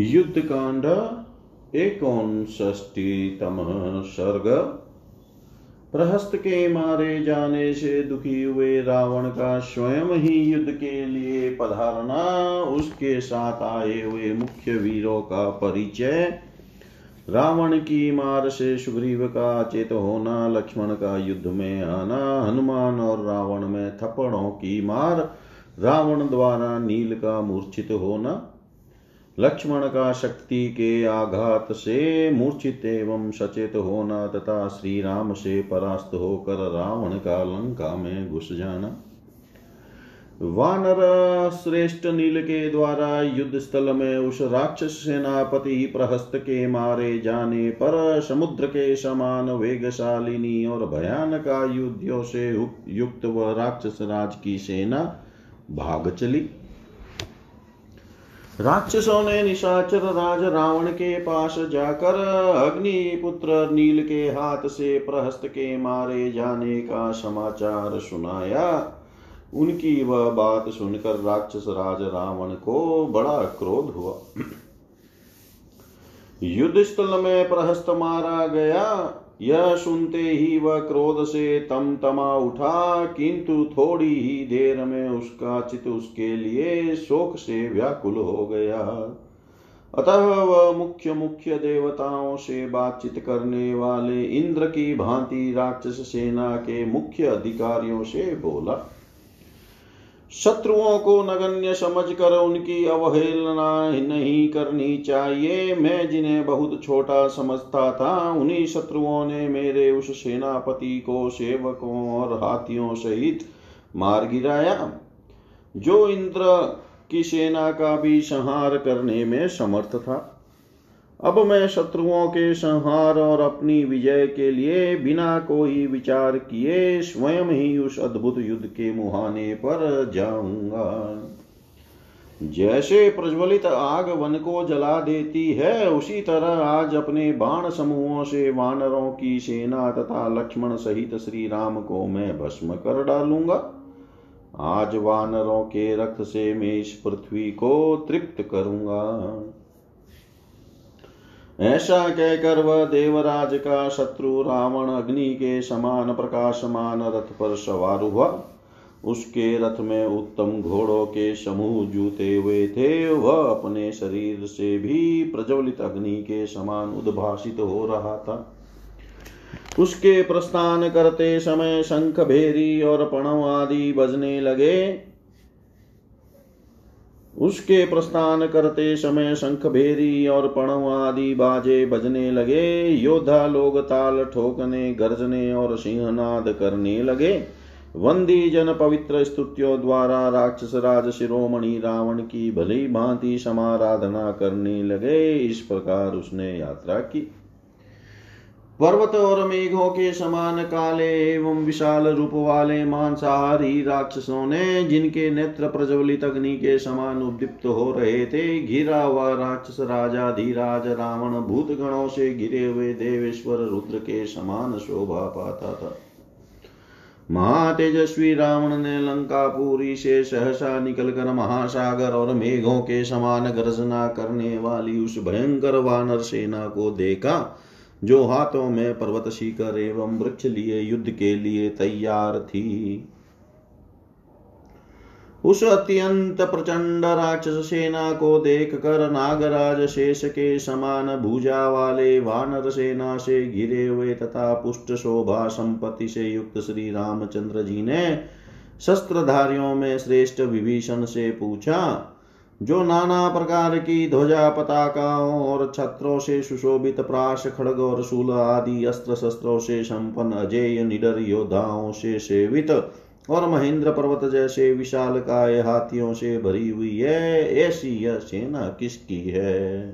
युद्धकांड 59 तम सर्ग। प्रहस्त के मारे जाने से दुखी हुए रावण का स्वयं ही युद्ध के लिए पधारना, उसके साथ आए हुए मुख्य वीरों का परिचय, रावण की मार से सुग्रीव का अचेत होना, लक्ष्मण का युद्ध में आना, हनुमान और रावण में थप्पड़ों की मार, रावण द्वारा नील का मूर्छित होना, लक्ष्मण का शक्ति के आघात से मूर्छित एवं सचेत होना तथा श्री राम से परास्त होकर रावण का लंका में घुस जाना, वानर श्रेष्ठ नील के द्वारा युद्ध स्थल में उस राक्षस सेनापति प्रहस्त के मारे जाने पर समुद्र के समान वेगशालिनी और भयानक आयुधियों से युक्त व राक्षस राज की सेना भाग चली। राक्षसों ने निशाचर राज रावण के पास जाकर अग्निपुत्र नील के हाथ से प्रहस्त के मारे जाने का समाचार सुनाया। उनकी वह बात सुनकर राक्षस राज रावण को बड़ा क्रोध हुआ। युद्ध स्थल में प्रहस्त मारा गया, यह सुनते ही वह क्रोध से तमतमा उठा, किंतु थोड़ी ही देर में उसका चित्त उसके लिए शोक से व्याकुल हो गया। अतः वह मुख्य मुख्य देवताओं से बातचीत करने वाले इंद्र की भांति राक्षस सेना के मुख्य अधिकारियों से बोला। शत्रुओं को नगण्य समझकर उनकी अवहेलना नहीं करनी चाहिए। मैं जिन्हें बहुत छोटा समझता था, उन्हीं शत्रुओं ने मेरे उस सेनापति को सेवकों और हाथियों सहित मार गिराया, जो इंद्र की सेना का भी संहार करने में समर्थ था। अब मैं शत्रुओं के संहार और अपनी विजय के लिए बिना कोई विचार किए स्वयं ही उस अद्भुत युद्ध के मुहाने पर जाऊंगा। जैसे प्रज्वलित आग वन को जला देती है, उसी तरह आज अपने बाण समूहों से वानरों की सेना तथा लक्ष्मण सहित श्री राम को मैं भस्म कर डालूंगा। आज वानरों के रक्त से मैं इस पृथ्वी को तृप्त करूंगा। ऐसा कहकर वह देवराज का शत्रु रावण अग्नि के समान प्रकाशमान रथ पर सवार हुआ। उसके रथ में उत्तम घोड़ों के समूह जूते हुए थे। वह अपने शरीर से भी प्रज्वलित अग्नि के समान उद्भासित हो रहा था। उसके प्रस्थान करते समय शंख भेरी और पणव आदि बजने लगे। योद्धा लोग ताल ठोकने, गर्जने और सिंहनाद करने लगे। वंदी जन पवित्र स्तुतियों द्वारा राक्षस राज शिरोमणि रावण की भली भांति समाराधना करने लगे। इस प्रकार उसने यात्रा की। पर्वत और मेघों के समान काले एवं विशाल रूप वाले मांसाहारी राक्षसों ने, जिनके नेत्र प्रज्वलित अग्नि के समान उद्दीप्त हो रहे थे, घिरा हुआ राक्षस राजा धीराज रावण भूतगणों से घिरे हुए देवेश्वर रुद्र के समान शोभा पाता था। महातेजस्वी रावण ने लंकापुरी से सहसा निकलकर महासागर और मेघों के समान गर्जना करने वाली उस भयंकर वानर सेना को देखा, जो हाथों में पर्वत शिखर एवं वृक्ष लिए युद्ध के लिए तैयार थी। उस अत्यंत प्रचंड राक्षस सेना को देखकर नागराज शेष के समान भुजा वाले वानर सेना से घिरे हुए तथा पुष्ट शोभा संपत्ति से युक्त श्री रामचंद्र जी ने शस्त्रधारियों में श्रेष्ठ विभीषण से पूछा, जो नाना प्रकार की ध्वजा, पताकाओं और छत्रों से सुशोभित प्राश, खड़ग और शूल आदि अस्त्र शस्त्रों से संपन्न अजेय निडर योद्धाओं से सेवित और महेंद्र पर्वत जैसे विशाल काय हाथियों से भरी हुई है, ऐसी यह सेना किसकी है?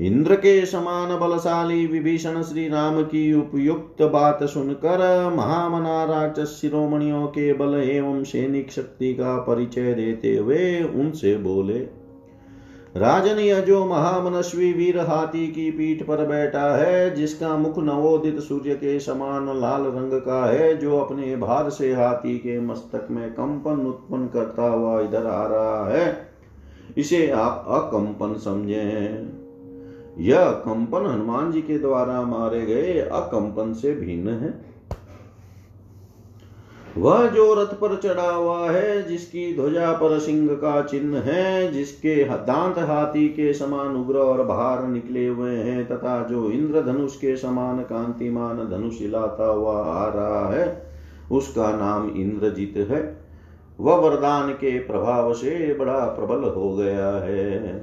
इंद्र के समान बलशाली विभीषण श्री राम की उपयुक्त बात सुनकर महामना राक्षस शिरोमणियों के बल एवं सैनिक शक्ति का परिचय देते हुए उनसे बोले, राजन यह जो महामनस्वी वीर हाथी की पीठ पर बैठा है, जिसका मुख नवोदित सूर्य के समान लाल रंग का है, जो अपने भार से हाथी के मस्तक में कंपन उत्पन्न करता हुआ इधर आ रहा है, इसे आप अकंपन समझें। यह कंपन हनुमान जी के द्वारा मारे गए अकंपन से भिन्न है। वह जो रथ पर चढ़ा हुआ है, जिसकी ध्वजा पर सिंह का चिन्ह है, जिसके दांत हाथी के समान उग्र और बाहर निकले हुए हैं तथा जो इंद्रधनुष के समान कांतिमान धनुष हिलाता हुआ आ रहा है, उसका नाम इंद्रजीत है। वह वरदान के प्रभाव से बड़ा प्रबल हो गया है।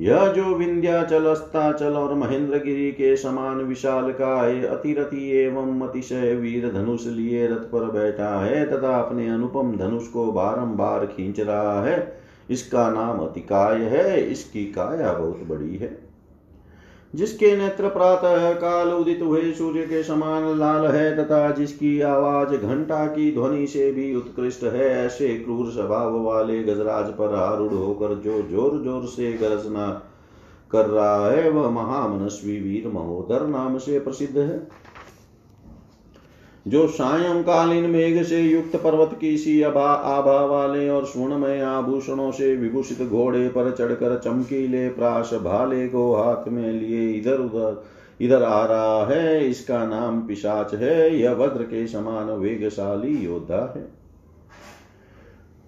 यह जो विंध्याचल, अस्ताचल और महेंद्रगिरी के समान विशालकाय, अतिरथी एवं अतिशय वीर धनुष लिए रथ पर बैठा है तथा अपने अनुपम धनुष को बारंबार खींच रहा है, इसका नाम अतिकाय है। इसकी काया बहुत बड़ी है। जिसके नेत्र प्रातः काल उदित हुए सूर्य के समान लाल है तथा जिसकी आवाज घंटा की ध्वनि से भी उत्कृष्ट है, ऐसे क्रूर स्वभाव वाले गजराज पर आरूढ़ होकर जो जोर जोर से गरजना कर रहा है, वह महामनस्वी वीर महोदर नाम से प्रसिद्ध है। जो सायंकालीन मेघ से युक्त पर्वत की सी आभा वाले और स्वर्णमय आभूषणों से विभूषित घोड़े पर चढ़कर चमकीले प्राश भाले को हाथ में लिए इधर आ रहा है, इसका नाम पिशाच है। यह वज्र के समान वेगशाली योद्धा है,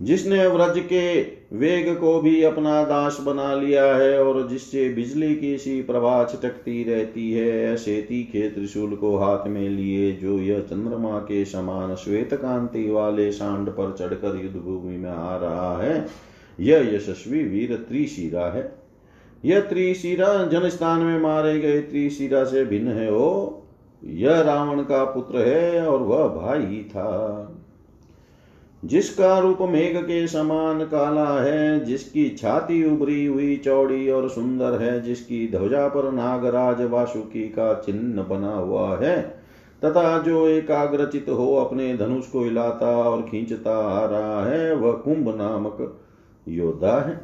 जिसने व्रज के वेग को भी अपना दास बना लिया है और जिससे बिजली की सी प्रभा छटकती रहती है। ऐसे तीखे त्रिशूल को हाथ में लिए जो यह चंद्रमा के समान श्वेत कांति वाले सांड पर चढ़कर युद्ध भूमि में आ रहा है, यह यशस्वी वीर त्रिशिरा है। यह त्रिशिरा जनस्थान में मारे गए त्रिशिरा से भिन्न है। ओ, यह रावण का पुत्र है और वह भाई था। जिसका रूप मेघ के समान काला है, जिसकी छाती उभरी हुई चौड़ी और सुंदर है, जिसकी ध्वजा पर नागराज वासुकी का चिन्ह बना हुआ है तथा जो एकाग्रचित हो अपने धनुष को हिलाता और खींचता आ रहा है, वह कुंभ नामक योद्धा है।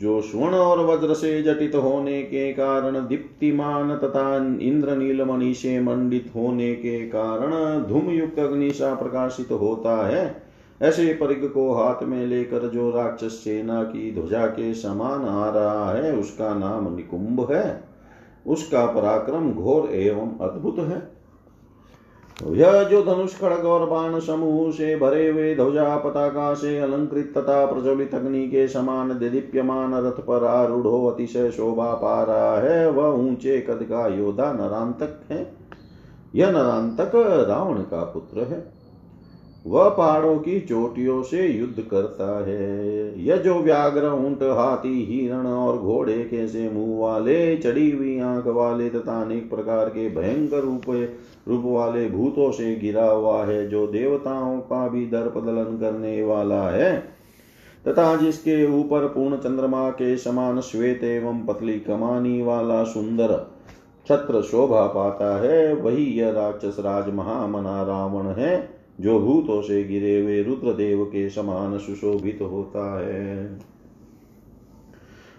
जो स्वर्ण और वज्र से जटित होने के कारण दीप्तिमान तथा इंद्र नीलमणि से मंडित होने के कारण धूम युक्त अग्नि सा प्रकाशित होता है, ऐसे परिग को हाथ में लेकर जो राक्षस सेना की ध्वजा के समान आ रहा है, उसका नाम निकुंभ है। उसका पराक्रम घोर एवं अद्भुत है। यह जो धनुष, खड़ग और बाण समूह से भरे हुए, ध्वजा पताका से अलंकृत तथा प्रज्वलित अग्नि के समान दीप्यमान रथ पर आरूढ़ हो अतिशय शोभा पा रहा है, वह ऊंचे कद का योद्धा नरांतक है। यह नरांतक रावण का पुत्र है। वह पहाड़ों की चोटियों से युद्ध करता है। यह जो व्याघ्र, ऊंट, हाथी, हिरण और घोड़े के से मुंह वाले, चढ़ी हुई आंख वाले तथा अनेक प्रकार के भयंकर रूप वाले भूतों से घिरा हुआ है, जो देवताओं का भी दर्प दलन करने वाला है तथा जिसके ऊपर पूर्ण चंद्रमा के समान श्वेत एवं पतली कमानी वाला सुंदर छत्र शोभा पाता है, वही यह राक्षस राज महामना रावण है, जो भूतों से गिरे हुए रुद्रदेव के समान सुशोभित होता है।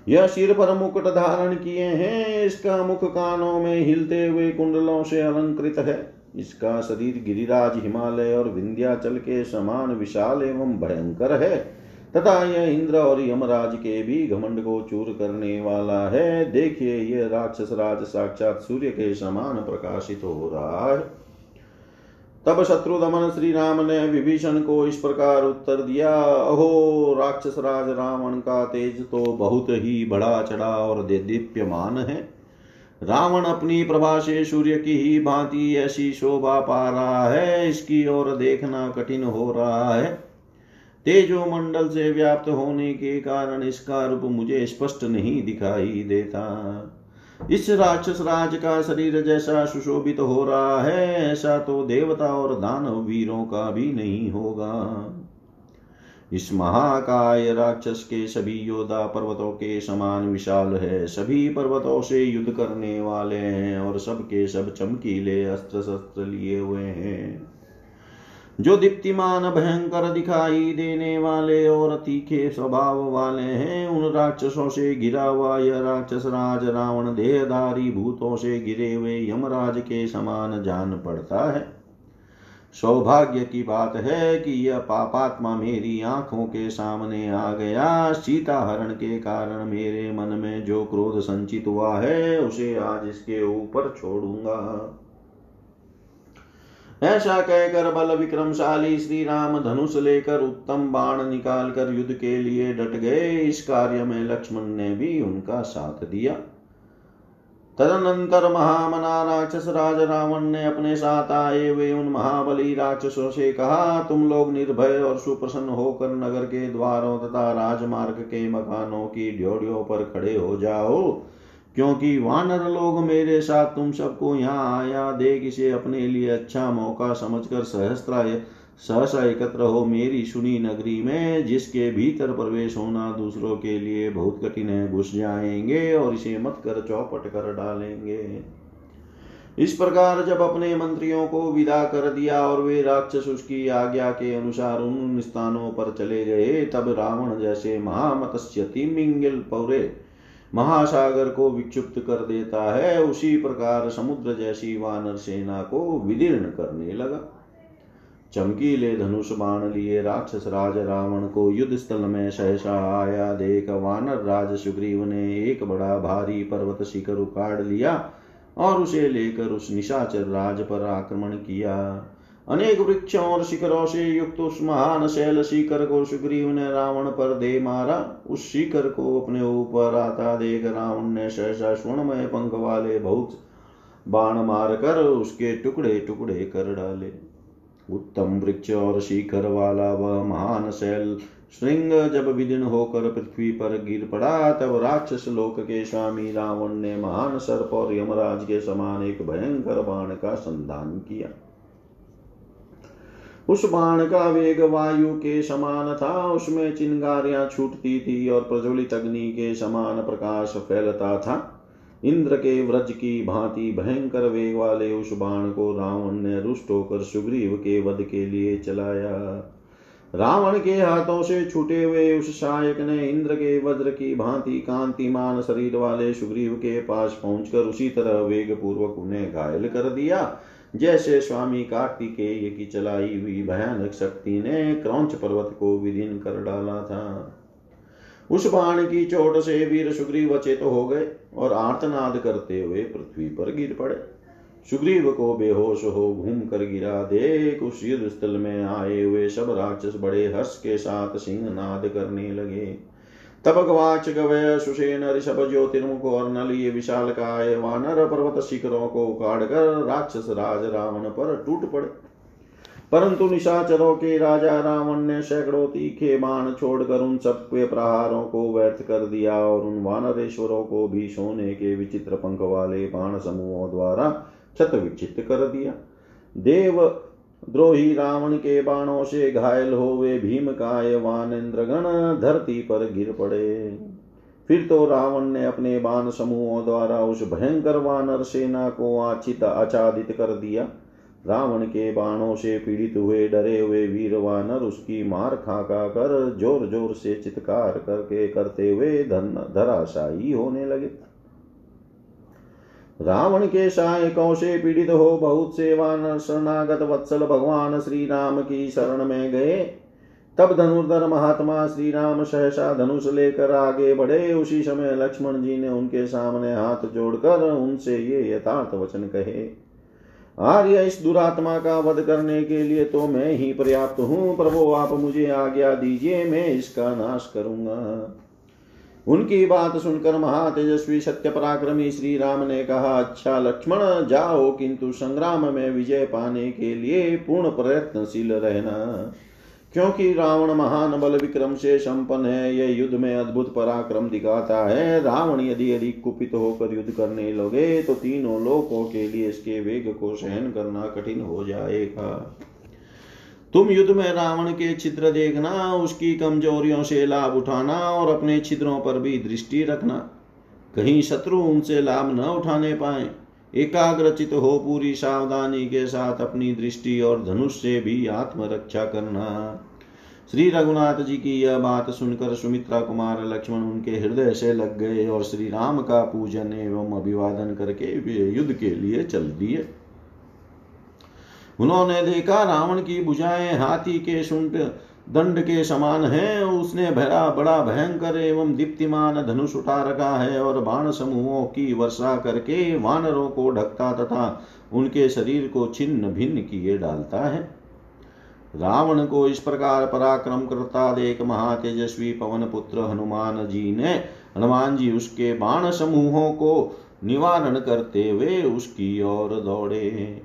यह सिर पर मुकुट धारण किए हैं। इसका मुख कानों में हिलते हुए कुंडलों से अलंकृत है। इसका शरीर गिरिराज हिमालय और विंध्याचल के समान विशाल एवं भयंकर है तथा यह इंद्र और यमराज के भी घमंड को चूर करने वाला है। देखिए, यह राक्षस राज साक्षात सूर्य के समान प्रकाशित हो रहा है। तब शत्रु दमन श्री राम ने विभीषण को इस प्रकार उत्तर दिया, अहो राक्षस राज, रावण का तेज तो बहुत ही बड़ा चढ़ा और दीप्यमान है। रावण अपनी प्रभा से सूर्य की ही भांति ऐसी शोभा पा रहा है, इसकी ओर देखना कठिन हो रहा है। तेजो मंडल से व्याप्त होने के कारण इसका रूप मुझे स्पष्ट नहीं दिखाई देता। इस राक्षस राज का शरीर जैसा सुशोभित हो रहा है, ऐसा तो देवता और दानव वीरों का भी नहीं होगा। इस महाकाय राक्षस के सभी योद्धा पर्वतों के समान विशाल है, सभी पर्वतों से युद्ध करने वाले हैं और सबके सब चमकीले अस्त्र शस्त्र लिए हुए हैं। जो दीप्तिमान, भयंकर दिखाई देने वाले और तीखे स्वभाव वाले हैं, उन राक्षसों से घिरा हुआ यह राक्षस राज रावण देहधारी भूतों से घिरे हुए यमराज के समान जान पड़ता है। सौभाग्य की बात है कि यह पापात्मा मेरी आंखों के सामने आ गया। सीता हरण के कारण मेरे मन में जो क्रोध संचित हुआ है उसे आज इसके ऊपर छोड़ूंगा। ऐसा कहकर बल विक्रमशाली श्री राम धनुष लेकर उत्तम बाण निकालकर युद्ध के लिए डट गए। इस कार्य में लक्ष्मण ने भी उनका साथ दिया। तदनंतर महामना राक्षस राज रावण ने अपने साथ आए हुए उन महाबली राक्षसों से कहा, तुम लोग निर्भय और सुप्रसन्न होकर नगर के द्वारों तथा राजमार्ग के मकानों की ड्योढ़ियों पर खड़े हो जाओ, क्योंकि वानर लोग मेरे साथ तुम सबको यहाँ आया देख इसे अपने लिए अच्छा मौका समझकर सहसा एकत्र हो। मेरी सुनी नगरी में जिसके भीतर प्रवेश होना दूसरों के लिए बहुत कठिन है घुस जाएंगे और इसे मत कर चौपट कर डालेंगे। इस प्रकार जब अपने मंत्रियों को विदा कर दिया और वे राक्षस उसकी आज्ञा के अनुसार उन स्थानों पर चले गए, तब रावण जैसे महामत्स्य तिमिंगल पौरे महासागर को विक्षुप्त कर देता है, उसी प्रकार समुद्र जैसी वानर सेना को विदीर्ण करने लगा। चमकीले धनुष बाण लिए राक्षस राज रावण को युद्ध स्थल में सहसा आया देख वानर राज सुग्रीव ने एक बड़ा भारी पर्वत शिखर उखाड़ लिया और उसे लेकर उस निशाचर राज पर आक्रमण किया। अनेक वृक्षों और शिखरों से युक्त उस महान शैल शिखर को सुग्रीव ने रावण पर दे मारा। उस शिखर को अपने ऊपर आता देख रावण ने सहसा स्वर्णमय पंख वाले बहुत बाण मारकर उसके टुकड़े टुकड़े कर डाले। उत्तम वृक्ष और शिखर वाला वह महान शैल श्रृंग जब विदीर्ण होकर पृथ्वी पर गिर पड़ा, तब राक्षस लोक के स्वामी रावण ने महान सर्प और यमराज के समान एक भयंकर बाण का संधान किया। उस बाण का वेग वायु के समान था, उसमें चिंगारियां छूटती थी और प्रज्वलित अग्नि के समान प्रकाश फैलता था। इंद्र के व्रज की भांति भयंकर वेग वाले उस बाण को रावण ने रुष्ट होकर सुग्रीव के वध के लिए चलाया। रावण के हाथों से छूटे हुए उस सहायक ने इंद्र के वज्र की भांति कांतिमान शरीर वाले सुग्रीव के पास पहुंचकर उसी तरह वेग पूर्वक उन्हें घायल कर दिया जैसे स्वामी कार्तिकेय की चलाई हुई भयानक शक्ति ने क्रौंच पर्वत को विदीर्ण कर डाला था। उस बाण की चोट से वीर सुग्रीव अचेत हो गए और आर्तनाद करते हुए पृथ्वी पर गिर पड़े। सुग्रीव को बेहोश हो घूम कर गिरा देख उस युद्ध स्थल में आए हुए सब राक्षस बड़े हर्ष के साथ सिंह नाद करने लगे। तब गवाच गवय सुसेन ऋषभ ज्योतिर्मुख और नल ये विशालकाय वानर पर्वत शिखरों को उखाड़ कर राक्षस राज रावण पर टूट पड़े, परंतु निशाचरों के राजा रावण ने सैकड़ों तीखे बाण छोड़कर उन सबके प्रहारों को व्यर्थ कर दिया और उन वानरेश्वरों को भी सोने के विचित्र पंख वाले बाण समूहों द्वारा क्षत विक्षित कर दिया। देव द्रोही रावण के बाणों से घायल हो वे भीमकाय वानरगण धरती पर गिर पड़े। फिर तो रावण ने अपने बाण समूहों द्वारा उस भयंकर वानर सेना को आच्छादित कर दिया। रावण के बाणों से पीड़ित हुए डरे हुए वीर वानर उसकी मार खाका कर जोर जोर से चित्कार करते हुए धराशायी होने लगे। रावण के सहायकों से पीड़ित हो बहुत से वानर शरणागत वत्सल भगवान श्री राम की शरण में गए। तब धनुर्धर महात्मा श्री राम सहसा धनुष लेकर आगे बढ़े। उसी समय लक्ष्मण जी ने उनके सामने हाथ जोड़कर उनसे ये यथार्थ वचन कहे, आर्य इस दुरात्मा का वध करने के लिए तो मैं ही पर्याप्त हूँ। प्रभु आप मुझे आज्ञा दीजिए, मैं इसका नाश करूँगा। उनकी बात सुनकर महातेजस्वी सत्य पराक्रमी श्री राम ने कहा, अच्छा लक्ष्मण जाओ, किंतु संग्राम में विजय पाने के लिए पूर्ण प्रयत्नशील रहना, क्योंकि रावण महान बल विक्रम से संपन्न है। यह युद्ध में अद्भुत पराक्रम दिखाता है। रावण यदि अधिक कुपित होकर युद्ध करने लगे तो तीनों लोकों के लिए इसके वेग को सहन करना कठिन हो जाएगा। तुम युद्ध में रावण के छिद्र देखना, उसकी कमजोरियों से लाभ उठाना और अपने छिद्रों पर भी दृष्टि रखना, कहीं शत्रु उनसे लाभ न उठाने पाए। एकाग्रचित हो पूरी सावधानी के साथ अपनी दृष्टि और धनुष से भी आत्मरक्षा करना। श्री रघुनाथ जी की यह बात सुनकर सुमित्रा कुमार लक्ष्मण उनके हृदय से लग गए और श्री राम का पूजन एवं अभिवादन करके वे युद्ध के लिए चल दिए। उन्होंने देखा रावण की भुजाएं हाथी के शुंड दंड के समान है। उसने भरा बड़ा भयंकर एवं दीप्तिमान धनुष उठा रखा है और बाण समूहों की वर्षा करके वानरों को ढकता तथा उनके शरीर को छिन्न भिन्न किए डालता है। रावण को इस प्रकार पराक्रम करता देख महातेजस्वी पवन पुत्र हनुमान जी उसके बाण समूहों को निवारण करते हुए उसकी ओर दौड़े।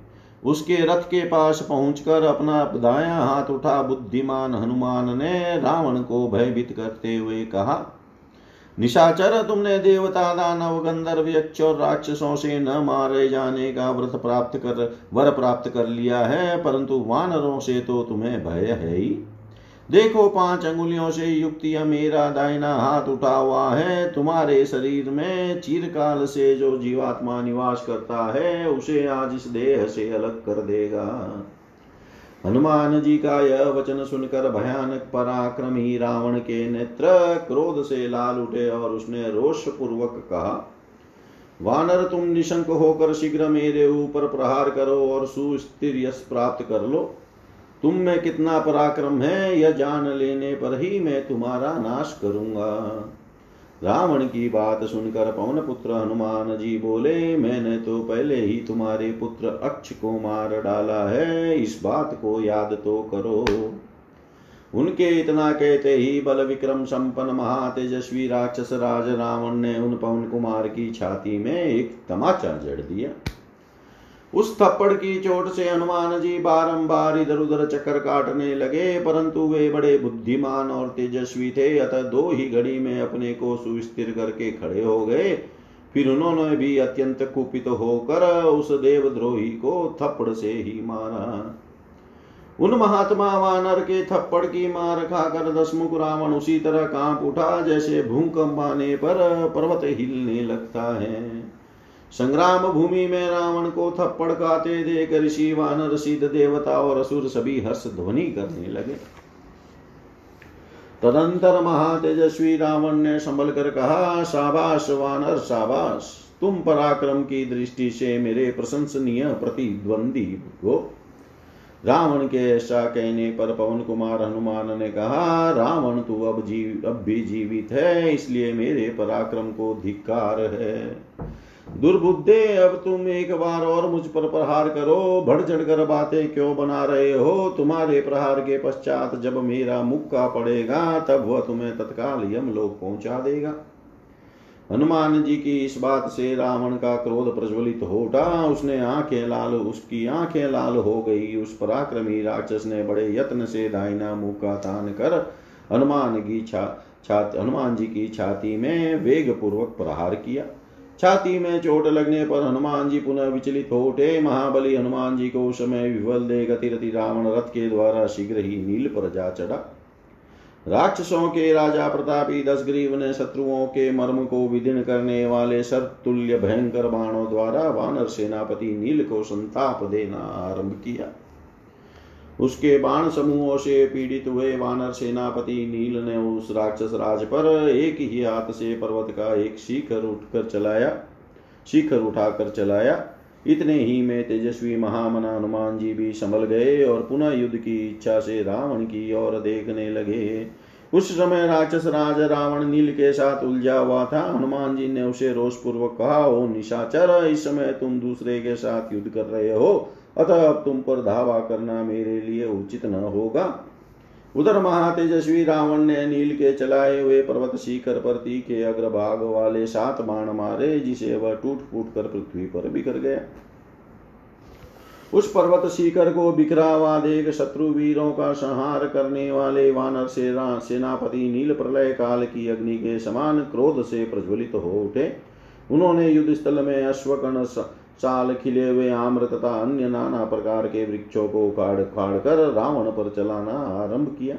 उसके रथ के पास पहुंचकर अपना दायां हाथ उठा बुद्धिमान हनुमान ने रावण को भयभीत करते हुए कहा, निशाचर, तुमने देवता दानव गंधर्व यक्ष और राक्षसों से न मारे जाने का वर प्राप्त कर लिया है, परंतु वानरों से तो तुम्हें भय है ही। देखो, 5 अंगुलियों से युक्त यह मेरा दाहिना हाथ उठा हुआ है। तुम्हारे शरीर में चिरकाल से जो जीवात्मा निवास करता है उसे आज इस देह से अलग कर देगा। हनुमान जी का यह वचन सुनकर भयानक पराक्रमी रावण के नेत्र क्रोध से लाल उठे और उसने रोष पूर्वक कहा, वानर, तुम निशंक होकर शीघ्र मेरे ऊपर प्रहार करो और सुस्थिर यश प्राप्त कर लो। तुम में कितना पराक्रम है यह जान लेने पर ही मैं तुम्हारा नाश करूंगा। रावण की बात सुनकर पवन पुत्र हनुमान जी बोले, मैंने तो पहले ही तुम्हारे पुत्र अक्ष को मार डाला है, इस बात को याद तो करो। उनके इतना कहते ही बल विक्रम संपन्न महातेजस्वी राक्षस राज रावण ने उन पवन कुमार की छाती में एक तमाचा जड़ दिया। उस थप्पड़ की चोट से हनुमान जी बारंबार इधर उधर चक्कर काटने लगे, परंतु वे बड़े बुद्धिमान और तेजस्वी थे, अतः 2 ही घड़ी में अपने को सुस्थिर करके खड़े हो गए। फिर उन्होंने भी अत्यंत कुपित होकर उस देवद्रोही को थप्पड़ से ही मारा। उन महात्मा वानर के थप्पड़ की मार खाकर दशमुख रावण उसी तरह कांप उठा जैसे भूकंप आने पर पर्वत हिलने लगता है। संग्राम भूमि में रावण को थप्पड़ खाते देख ऋषि वानर सिद्ध देवता और असुर सभी हर्ष ध्वनि करने लगे। तदंतर महातेजस्वी रावण ने संभल कर कहा, शाबाश वानर शाबाश, तुम पराक्रम की दृष्टि से मेरे प्रशंसनीय प्रतिद्वंदी हो। रावण के ऐसा कहने पर पवन कुमार हनुमान ने कहा, रावण तू अब भी जीवित है, इसलिए मेरे पराक्रम को धिक्कार है। दुर्बुद्धे, अब तुम एक बार और मुझ पर प्रहार करो। बढ़ चढ़कर बातें क्यों बना रहे हो? तुम्हारे प्रहार के पश्चात जब मेरा मुक्का पड़ेगा तब वह तुम्हें तत्काल यमलोक पहुंचा देगा। हनुमान जी की इस बात से रावण का क्रोध प्रज्वलित हो उठा। उसकी आंखें लाल हो गई। उस पराक्रमी राक्षस ने बड़े यत्न से दाहिना मुक्का तान कर हनुमान जी की छाती में वेग पूर्वक प्रहार किया। छाती में चोट लगने पर हनुमान जी पुनः विचलित हो उठे। महाबली हनुमान जी को उस समय विफल देख अतिरथी रावण रथ के द्वारा शीघ्र ही नील पर जा चढ़ा। राक्षसों के राजा प्रतापी दशग्रीव ने शत्रुओं के मर्म को विदीर्ण करने वाले सर्पतुल्य भयंकर बाणों द्वारा वानर सेनापति नील को संताप देना आरंभ किया। उसके बाण समूहों से पीड़ित हुए वानर सेनापति नील ने उस राक्षस राज पर एक ही हाथ से पर्वत का एक शिखर उठाकर चलाया। इतने ही में तेजस्वी महामना हनुमान जी भी संभल गए और पुनः युद्ध की इच्छा से रावण की ओर देखने लगे। उस समय राक्षस राज रावण नील के साथ उलझा हुआ था। हनुमान जी ने उसे रोषपूर्वक कहा, ओ निशाचर, इस समय तुम दूसरे के साथ युद्ध कर रहे हो, अतः अब तुम पर धावा करना मेरे लिए उचित न होगा। उधर महातेजस्वी रावण ने नील के चलाए हुए पर्वत शिखर पर तीखे अग्रभाग वाले 7 बाण मारे, जिसे वह टूट फूट कर पृथ्वी पर बिखर गया। उस पर्वत शिखर को बिखरा हुआ देख शत्रु वीरों का संहार करने वाले वानर सेनापति नील प्रलय काल की अग्नि के समान क्रोध से प्रज्वलित हो उठे। उन्होंने युद्ध स्थल में अश्वकर्ण साल, खिले हुए आम्र तथा अन्य नाना प्रकार के वृक्षों को उखाड़ कर रावण पर चलाना आरंभ किया।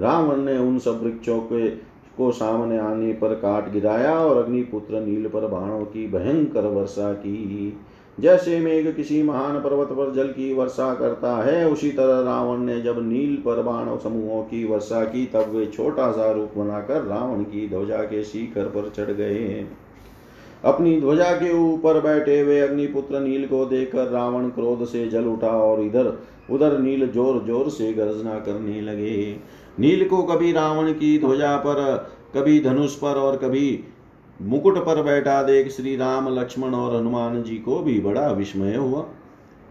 रावण ने उन सब वृक्षों को सामने आने पर काट गिराया और अग्निपुत्र नील पर बाणों की भयंकर वर्षा की। जैसे मेघ किसी महान पर्वत पर जल की वर्षा करता है, उसी तरह रावण ने जब नील पर बाण समूहों की वर्षा की तब वे छोटा सा रूप बनाकर रावण की ध्वजा के शिखर पर चढ़ गए। अपनी ध्वजा के ऊपर बैठे हुए अग्निपुत्र नील को देखकर रावण क्रोध से जल उठा और इधर उधर नील जोर जोर से गर्जना करने लगे। नील को कभी रावण की ध्वजा पर, कभी धनुष पर और कभी मुकुट पर बैठा देख श्री राम, लक्ष्मण और हनुमान जी को भी बड़ा विस्मय हुआ।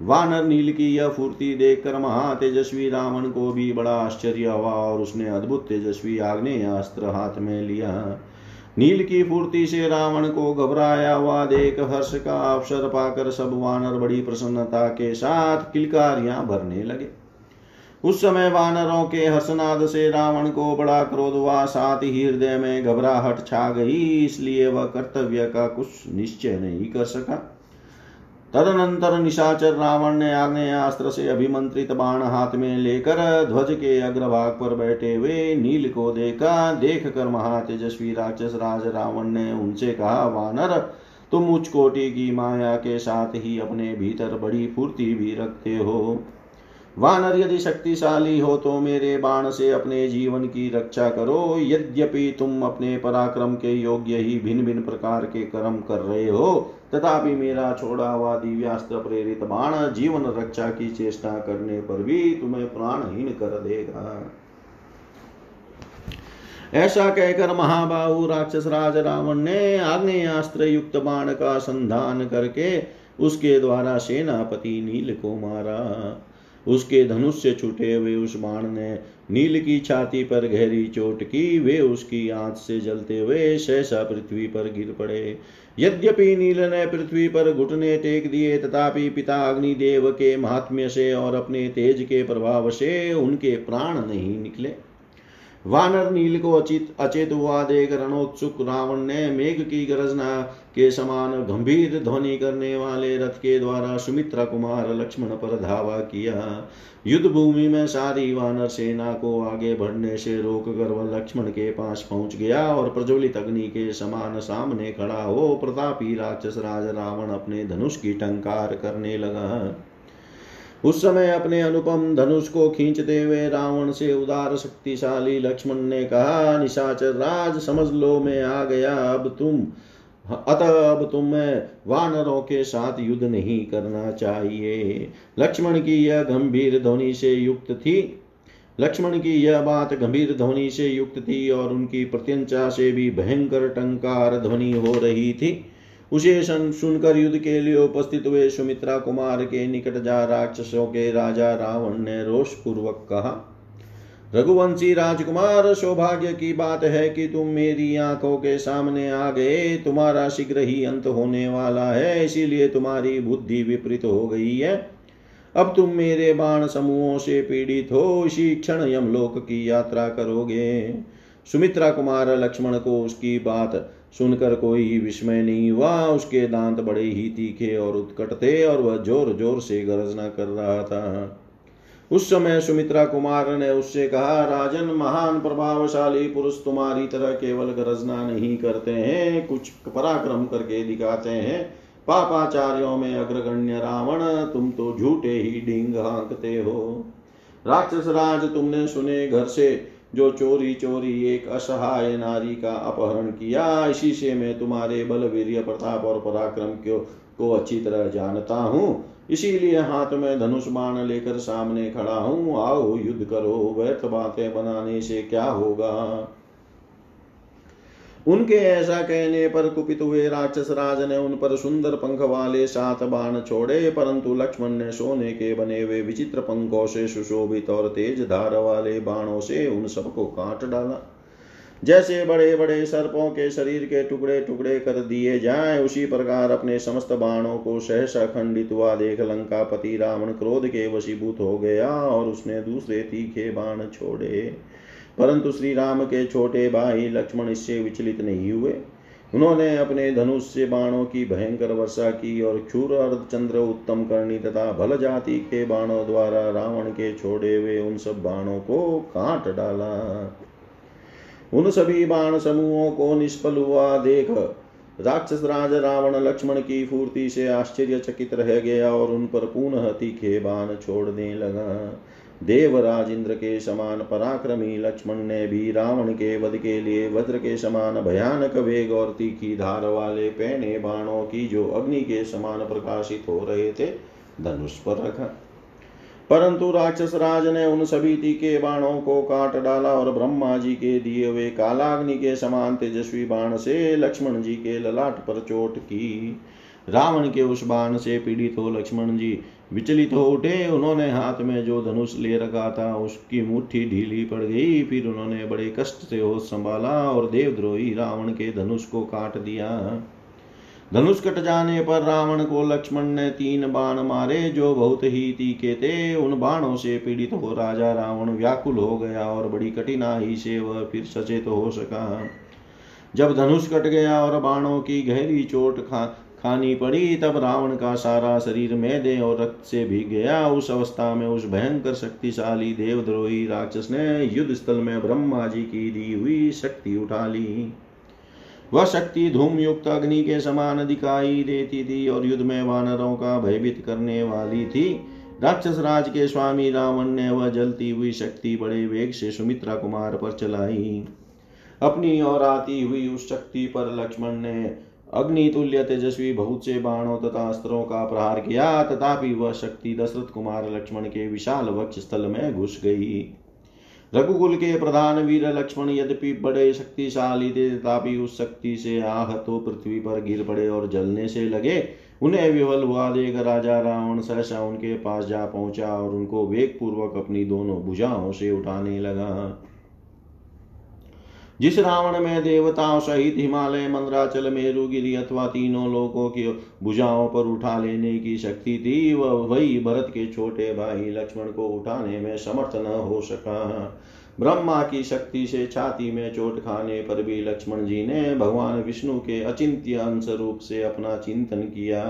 वानर नील की यह फूर्ति देखकर महातेजस्वी रावण को भी बड़ा आश्चर्य हुआ और उसने अद्भुत तेजस्वी आग्नेय अस्त्र हाथ में लिया। नील की फूर्ति से रावण को घबराया हुआ देख हर्ष का अवसर पाकर सब वानर बड़ी प्रसन्नता के साथ किलकारियां भरने लगे। उस समय वानरों के हर्षनाद से रावण को बड़ा क्रोध हुआ, साथ ही हृदय में घबराहट छा गई, इसलिए वह कर्तव्य का कुछ निश्चय नहीं कर सका। तदनंतर निशाचर रावण ने आग्नेय अस्त्र से अभिमंत्रित बाण हाथ में लेकर ध्वज के अग्रभाग पर बैठे हुए नील को देखकर महातेजस्वी राक्षस राज रावण ने उनसे कहा, वानर तुम उच्च कोटि की माया के साथ ही अपने भीतर बड़ी फूर्ति भी रखते हो। वानर यदि शक्तिशाली हो तो मेरे बाण से अपने जीवन की रक्षा करो। यद्यपि तुम अपने पराक्रम के योग्य ही भिन्न भिन्न प्रकार के कर्म कर रहे हो, तथापि मेरा छोड़ा हुआ दिव्यास्त्र प्रेरित बाण जीवन रक्षा की चेष्टा करने पर भी तुम्हें प्राणहीन कर देगा। ऐसा कहकर महाबाहु राक्षस राज रावण ने आग्नेय अस्त्र युक्त बाण का संधान करके उसके द्वारा सेनापति नील को मारा। उसके धनुष से छूटे हुए उस बाण ने नील की छाती पर गहरी चोट की, वे उसकी आंच से जलते हुए सहसा पृथ्वी पर गिर पड़े। यद्यपि नील ने पृथ्वी पर घुटने टेक दिए, तथापि पिता अग्निदेव के महात्म्य से और अपने तेज के प्रभाव से उनके प्राण नहीं निकले। वानर नील को अचेत हुआ देख रणोत्सुक रावण ने मेघ की गर्जना के समान गंभीर ध्वनि करने वाले रथ के द्वारा सुमित्रा कुमार लक्ष्मण पर धावा किया। युद्ध भूमि में सारी वानर सेना को आगे बढ़ने से रोक कर वह लक्ष्मण के पास पहुंच गया और प्रज्वलित अग्नि के समान सामने खड़ा हो प्रतापी राक्षस राज रावण अपने धनुष की टंकार करने लगा। उस समय अपने अनुपम धनुष को खींचते हुए रावण से उदार शक्तिशाली लक्ष्मण ने कहा, निशाचर राज समझ लो मैं आ गया, अब तुम्हें वानरों के साथ युद्ध नहीं करना चाहिए। लक्ष्मण की यह बात गंभीर ध्वनि से युक्त थी और उनकी प्रत्यंचा से भी भयंकर टंकार ध्वनि हो रही थी। उसे सुनकर युद्ध के लिए उपस्थित हुए सुमित्रा कुमार के निकट जा राक्षसों के राजा रावण ने रोष पूर्वक कहा, रघुवंशी राजकुमार सौभाग्य की बात है कि तुम मेरी आंखों के सामने आ गए। तुम्हारा शीघ्र ही अंत होने वाला है, इसीलिए तुम्हारी बुद्धि विपरीत हो गई है। अब तुम मेरे बाण समूहों से पीड़ित हो, इसी क्षण यमलोक की यात्रा करोगे। सुमित्रा कुमार लक्ष्मण को उसकी बात सुनकर कोई विस्मय नहीं हुआ। उसके दांत बड़े ही तीखे और उत्कट थे और वह जोर जोर से गर्जना कर रहा था। उस समय सुमित्रा कुमार ने उससे कहा, राजन महान प्रभावशाली पुरुष तुम्हारी तरह केवल गर्जना नहीं करते हैं, कुछ पराक्रम करके दिखाते हैं। पापाचार्यों में अग्रगण्य रावण, तुम तो झूठे ही डींग हाँकते हो। राक्षस राज तुमने सुने घर से जो चोरी चोरी एक असहाय नारी का अपहरण किया, इसी से मैं तुम्हारे बल वीर्य प्रताप और पराक्रम को अच्छी तरह जानता हूँ, इसीलिए हाथ में धनुष बाण लेकर सामने खड़ा हूँ। आओ युद्ध करो, व्यर्थ बातें बनाने से क्या होगा। उनके ऐसा कहने पर कुपित हुए राक्षस राज ने उन पर सुंदर पंख वाले 7 बाण छोड़े, परंतु लक्ष्मण ने सोने के बने हुए विचित्र पंखों से सुशोभित और तेज धार वाले बाणों से उन सबको काट डाला। जैसे बड़े बड़े सर्पों के शरीर के टुकड़े टुकड़े कर दिए जाएं, उसी प्रकार अपने समस्त बाणों को सहसा खंडित हुआ देख लंकापति रावण क्रोध के वशीभूत हो गया और उसने दूसरे तीखे बाण छोड़े, परंतु श्री राम के छोटे भाई लक्ष्मण इससे विचलित नहीं हुए। उन्होंने अपने धनुष से बाणों की भयंकर वर्षा की और क्षुर अर्धचंद्र उत्तम करनी तथा भल जाति के बाणों द्वारा रावण के छोड़े हुए उन सब बाणों को काट डाला। उन सभी बाण समूहों को निष्फल हुआ देख राक्षस राज रावण लक्ष्मण की फूर्ति से आश्चर्यचकित रह गया और उन पर पुनः तीखे बाण छोड़ने लगा। देवराज इंद्र के समान पराक्रमी लक्ष्मण ने भी रावण के वध के लिए वज्र के समान भयानक वेग और तीखी धार वाले पैने बाणों की जो अग्नि के समान प्रकाशित हो रहे थे धनुष पर रखा, परंतु राक्षस राज ने उन सभी तीखे बाणों को काट डाला और ब्रह्मा जी के दिए हुए कालाग्नि के समान तेजस्वी बाण से लक्ष्मण जी के ललाट पर चोट की। रावण के उस बाण से पीड़ित हो लक्ष्मण जी विचलित हो उठे। उन्होंने हाथ में जो धनुष ले रखा था उसकी मुट्ठी ढीली पड़ गई। फिर उन्होंने बड़े कष्ट से होश संभाला और देवद्रोही रावण के धनुष को काट दिया। धनुष कट जाने पर रावण को लक्ष्मण ने 3 बाण मारे जो बहुत ही तीखे थे। उन बाणों से पीड़ित हो राजा रावण व्याकुल हो गया और बड़ी कठिनाई से वह फिर सचेत हो सका। जब धनुष कट गया और बाणों की गहरी चोट खानी पड़ी तब रावण का सारा शरीर मैदे और रक्त से भीग गया। उस अवस्था में उस भयंकर शक्तिशाली देवद्रोही राक्षस ने युद्ध स्थल में ब्रह्मा जी की दी हुई शक्ति उठा ली। वह शक्ति धूम युक्त अग्नि के समान दिखाई देती थी और युद्ध में वानरों का भयभीत करने वाली थी। राक्षस राज के स्वामी रावण ने वह जलती हुई शक्ति बड़े वेग से सुमित्रा कुमार पर चलाई। अपनी ओर आती हुई उस शक्ति पर लक्ष्मण ने अग्नि तुल्य तेजस्वी बहुत से बाणों तथा अस्त्रों का प्रहार किया, तथापि वह शक्ति दशरथ कुमार लक्ष्मण के विशाल वक्ष स्थल में घुस गई। रघुकुल के प्रधान वीर लक्ष्मण यद्यपि बड़े शक्तिशाली थे, तथापि उस शक्ति से आहत हो पृथ्वी पर गिर पड़े और जलने से लगे। उन्हें विफल हुआ देख राजा रावण सहसा उनके पास जा पहुंचा और उनको वेग पूर्वक अपनी दोनों भुजाओं से उठाने लगा। जिस रावण में देवताओं सहित हिमालय मंद्राचल मेरुगिरी अथवा तीनों लोकों की भुजाओं पर उठा लेने की शक्ति थी, वही भरत के छोटे भाई लक्ष्मण को उठाने में समर्थ न हो सका। ब्रह्मा की शक्ति से छाती में चोट खाने पर भी लक्ष्मण जी ने भगवान विष्णु के अचिंत्य अंश रूप से अपना चिंतन किया।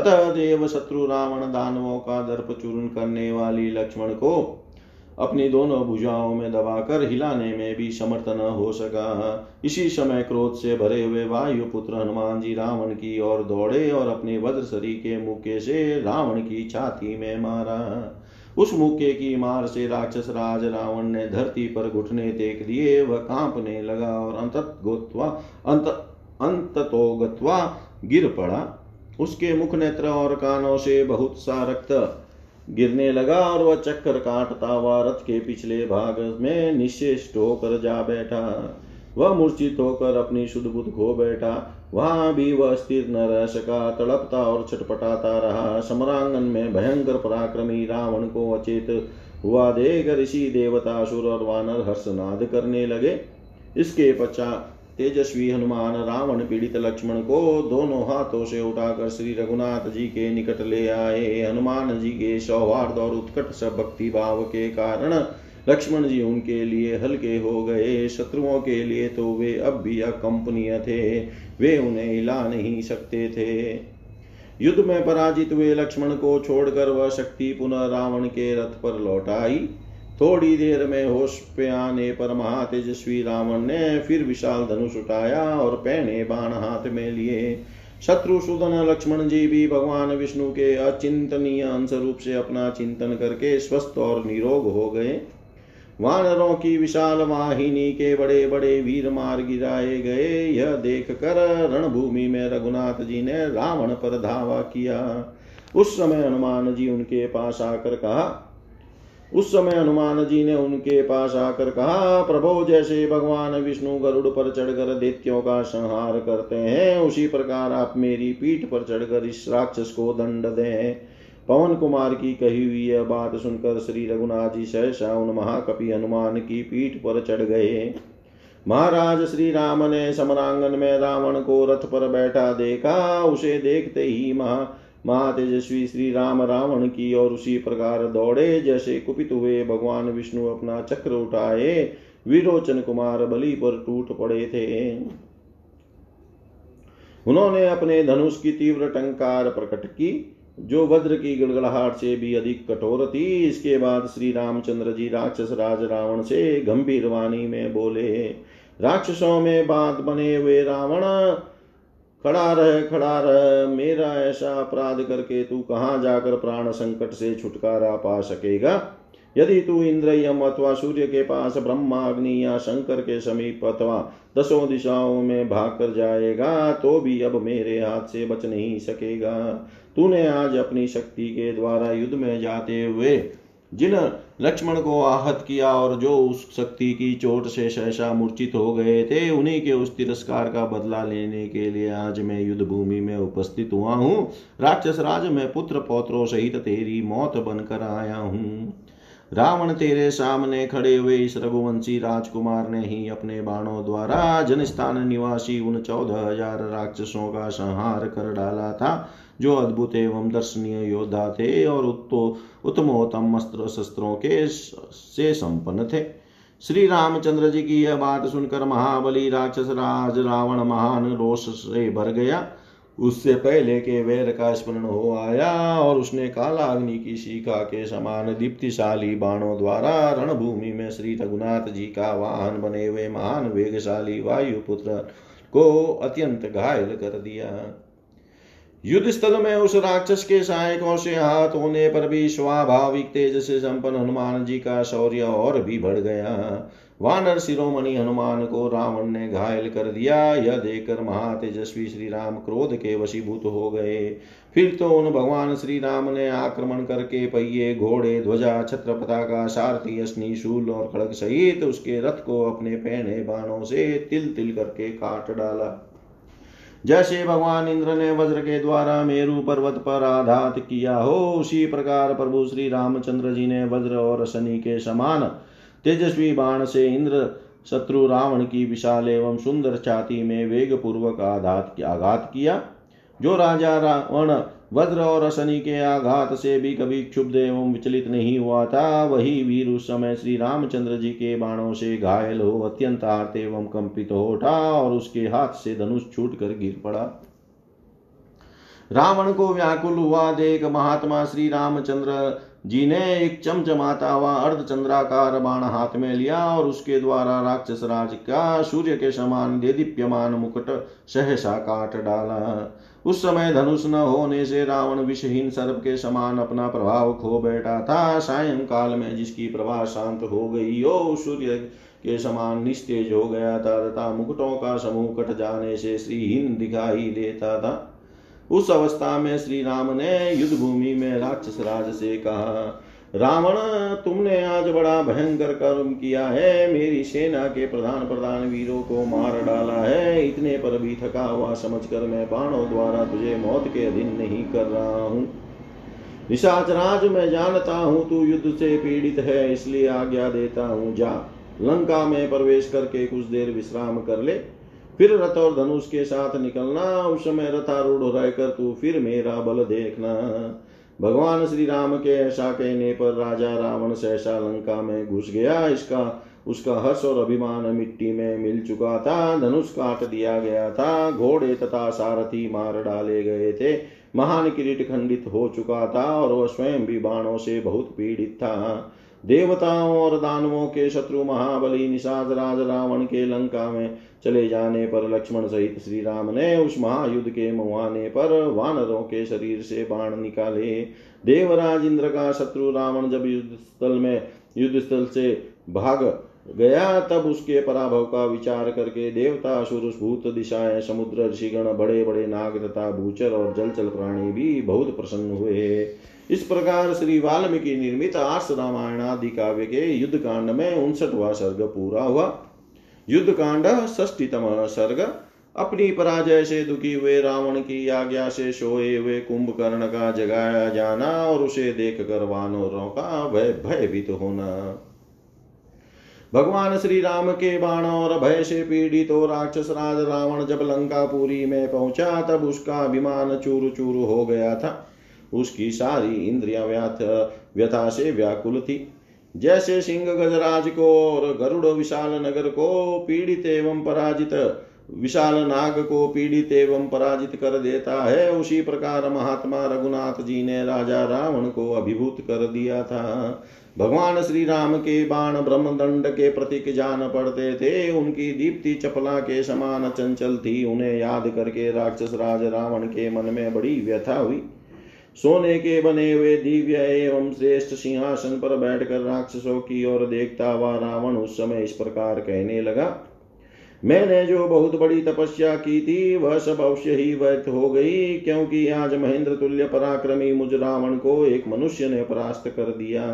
अतः देव शत्रु रावण दानवों का दर्प चूर्ण करने वाली लक्ष्मण को अपनी दोनों भुजाओं में दबाकर हिलाने में भी समर्थ न हो सका। इसी समय क्रोध से भरे हुए वायुपुत्र हनुमान जी रावण की ओर दौड़े और अपने वज्रशरी के मुक्के से रावण की छाती में मारा। उस मुक्के की मार से राक्षस राज रावण ने धरती पर घुटने टेक दिए। वह कांपने लगा और अंततोगत्वा गिर पड़ा। उसके मुख नेत्र और कानों से बहुत सा रक्त गिरने लगा और वह चक्कर काटता हुआ रथ के पिछले भाग में निश्चेष्ट होकर जा बैठा। वह मूर्छित होकर अपनी शुद्ध बुद्धि खो बैठा। वहां भी वह स्थिर न रह सका, तड़पता और छटपटाता रहा। समरांगन में भयंकर पराक्रमी रावण को अचेत हुआ देख ऋषि देवता असुर और वानर हर्षनाद करने लगे। इसके पश्चात तेजस्वी हनुमान रावण पीड़ित लक्ष्मण को दोनों हाथों से उठाकर श्री रघुनाथ जी के निकट ले आए। हनुमान जी के सौहार्द और उत्कट भक्ति भाव के कारण लक्ष्मण जी उनके लिए हल्के हो गए। शत्रुओं के लिए तो वे अब भी अकंपनीय थे, वे उन्हें हिला नहीं सकते थे। युद्ध में पराजित हुए लक्ष्मण को छोड़कर वह शक्ति पुनः रावण के रथ पर लौट आई। थोड़ी देर में होश पे आने पर महातेजस्वी रावण ने फिर विशाल धनुष उठाया और पैने बाण हाथ में लिए। शत्रुसूदन लक्ष्मण जी भी भगवान विष्णु के अचिंतनीय अंश रूप से अपना चिंतन करके स्वस्थ और निरोग हो गए। वानरों की विशाल वाहिनी के बड़े बड़े वीर मार गिराए गए। यह देख कर रणभूमि में रघुनाथ जी ने रावण पर धावा किया। उस समय हनुमान जी ने उनके पास आकर कहा, प्रभो, जैसे भगवान विष्णु गरुड़ पर चढ़कर दैत्यों का संहार करते हैं, उसी प्रकार आप मेरी पीठ पर चढ़कर इस राक्षस को दंड दें। पवन कुमार की कही हुई यह बात सुनकर श्री रघुनाथ जी सहसा उन महाकपि हनुमान की पीठ पर चढ़ गए। महाराज श्री राम ने समरांगन में रावण को रथ पर बैठा देखा। उसे देखते ही महातेजस्वी श्री राम रावण की और उसी प्रकार दौड़े जैसे कुपित हुए भगवान विष्णु अपना चक्र उठाए विरोचन कुमार बलि पर टूट पड़े थे। उन्होंने अपने धनुष की तीव्र टंकार प्रकट की जो वज्र की गड़गड़ाहट से भी अधिक कठोर थी। इसके बाद श्री रामचंद्र जी राक्षस राज रावण से गंभीर वाणी में बोले, राक्षसों में बात बने हुए रावण, खड़ा रह, मेरा ऐसा अपराध करके तू कहाँ जाकर प्राण संकट से छुटकारा पा सकेगा। यदि तू इंद्रियम अथवा सूर्य के पास ब्रह्मा अग्नि या शंकर के समीप अथवा दसों दिशाओं में भाग कर जाएगा तो भी अब मेरे हाथ से बच नहीं सकेगा। तूने आज अपनी शक्ति के द्वारा युद्ध में जाते हुए जिन लक्ष्मण को आहत किया और जो उस शक्ति की चोट से सहसा मूर्छित हो गए थे, उन्हीं के उस तिरस्कार का बदला लेने के लिए आज मैं युद्ध भूमि में उपस्थित हुआ हूँ। राक्षस राज मैं पुत्र पौत्रों सहित तेरी मौत बनकर आया हूँ। रावण तेरे सामने खड़े हुए इस रघुवंशी राजकुमार ने ही अपने बाणों द्वारा जनस्थान निवासी उन 14,000 राक्षसों का संहार कर डाला था जो अद्भुत एवं दर्शनीय योद्धा थे और उत्तमोत्तम अस्त्र शस्त्रों के से संपन्न थे। श्री रामचंद्र जी की यह बात सुनकर महाबली राक्षस राज रावण महान रोष से भर गया। उससे पहले के वैर का स्मरण हो आया और उसने काला अग्नि की शिखा के समान दीप्तिशाली बाणों द्वारा रणभूमि में श्री रघुनाथ जी का वाहन बने हुए महान वेगशाली वायुपुत्र को अत्यंत घायल कर दिया। युद्ध स्थल में उस राक्षस के सहायकों से हाथ होने पर भी स्वाभाविक तेज से संपन्न हनुमान जी का शौर्य और भी बढ़ गया। वानर शिरोमणि हनुमान को रावण ने घायल कर दिया। यह देखकर महातेजस्वी श्री राम क्रोध के वशीभूत हो गए। फिर तो उन भगवान श्री राम ने आक्रमण करके पहिए, घोड़े, ध्वजा, छत्र, पताका, सारथी, अश्नि, शूल और खड़ग सहित उसके रथ को अपने पहने बाणों से तिल तिल करके काट डाला। जैसे भगवान इंद्र ने वज्र के द्वारा मेरु पर्वत पर आघात किया हो, उसी प्रकार प्रभु श्री रामचंद्र जी ने वज्र और शनि के समान तेजस्वी बाण से इंद्र शत्रु रावण की विशाल एवं सुंदर छाती में वेग पूर्वक आघात किया। जो राजा रावण वज्र और शनि के आघात से भी कभी क्षुब्ध एवं विचलित नहीं हुआ था, वही वीर उस समय श्री रामचंद्र जी के बाणों से घायल हो अत्यंत आर्त एवं कंपित हो उठा और उसके हाथ से धनुष छूट कर गिर पड़ा। रावण को व्याकुल हुआ देख महात्मा श्री रामचंद्र जी ने एक चमचमाता हुआ अर्धचंद्राकार बाण हाथ में लिया और उसके द्वारा राक्षस राज का सूर्य के समान देदीप्यमान मुकुट सहसा काट डाला। उस समय धनुष न होने से रावण विषहीन सर्प के समान अपना प्रभाव खो बैठा था। सायंकाल में जिसकी प्रभा शांत हो गई हो, सूर्य के समान निस्तेज हो गया था तथा मुकुटों का समूह कट जाने से श्रीहीन दिखाई देता था। उस अवस्था में श्री राम ने युद्ध भूमि में राक्षस राज से कहा, रावण तुमने आज बड़ा भयंकर कर्म किया है। मेरी सेना के प्रधान प्रधान वीरों को मार डाला है। इतने पर भी थका हुआ समझकर मैं बाणों द्वारा तुझे मौत के अधीन नहीं कर रहा हूँ। निशाच राज मैं जानता हूँ तू युद्ध से पीड़ित है, इसलिए आज्ञा देता हूँ, जा लंका में प्रवेश करके कुछ देर विश्राम कर ले, फिर रथ और धनुष के साथ निकलना। उस समय रथारूढ़ रहकर तू फिर मेरा बल देखना। भगवान श्री राम के ऐसा कहने पर राजा रावण सहसा लंका में घुस गया। इसका उसका हर्ष और अभिमान मिट्टी में मिल चुका था। धनुष काट दिया गया था, घोड़े तथा सारथी मार डाले गए थे, महान किरीट खंडित हो चुका था और वह स्वयं भी बाणों से बहुत पीड़ित था। देवताओं और दानवों के शत्रु महाबली निशाद राज रावण के लंका में चले जाने पर लक्ष्मण सहित श्री राम ने उस महायुद्ध के मुहाने पर वानरों के शरीर से बाण निकाले। देवराज इंद्र का शत्रु रावण जब युद्ध स्थल से भाग गया तब उसके पराभव का विचार करके देवता, असुर, भूत, दिशाएं, समुद्र, ऋषिगण, बड़े बड़े नाग तथा भूचर और जलचल प्राणी भी बहुत प्रसन्न हुए। इस प्रकार श्री वाल्मीकि निर्मित आस रामायण आदि काव्य के युद्ध कांड में 59वां सर्ग पूरा हुआ। युद्ध कांड 60तम सर्ग। अपनी पराजय से दुखी हुए रावण की आज्ञा से सोए हुए कुंभकर्ण का जगाया जाना और उसे देखकर वानरों का भयभीत होना। भगवान श्री राम के बाण और भय से पीड़ित हो राक्षस राज रावण जब लंकापुरी में पहुंचा तब उसका अभिमान चूर चूर हो गया था। उसकी सारी इंद्रियां व्यथा से व्याकुल थी। जैसे सिंह गजराज को और गरुड़ विशाल नगर को पीड़ित एवं पराजित विशाल नाग को पीड़ित एवं पराजित कर देता है, उसी प्रकार महात्मा रघुनाथ जी ने राजा रावण को अभिभूत कर दिया था। भगवान श्री राम के बाण ब्रह्मदंड के प्रतीक जान पड़ते थे। उनकी दीप्ति चपला के समान चंचल थी। उन्हें याद करके राक्षस राज रावण के मन में बड़ी व्यथा हुई। सोने के बने हुए दिव्य एवं श्रेष्ठ सिंहासन पर बैठकर राक्षसों की ओर देखता हुआ रावण उस समय इस प्रकार कहने लगा, मैंने जो बहुत बड़ी तपस्या की थी वह सब अवश्य ही व्यर्थ हो गई, क्योंकि आज महेंद्र तुल्य पराक्रमी मुझ रावण को एक मनुष्य ने परास्त कर दिया।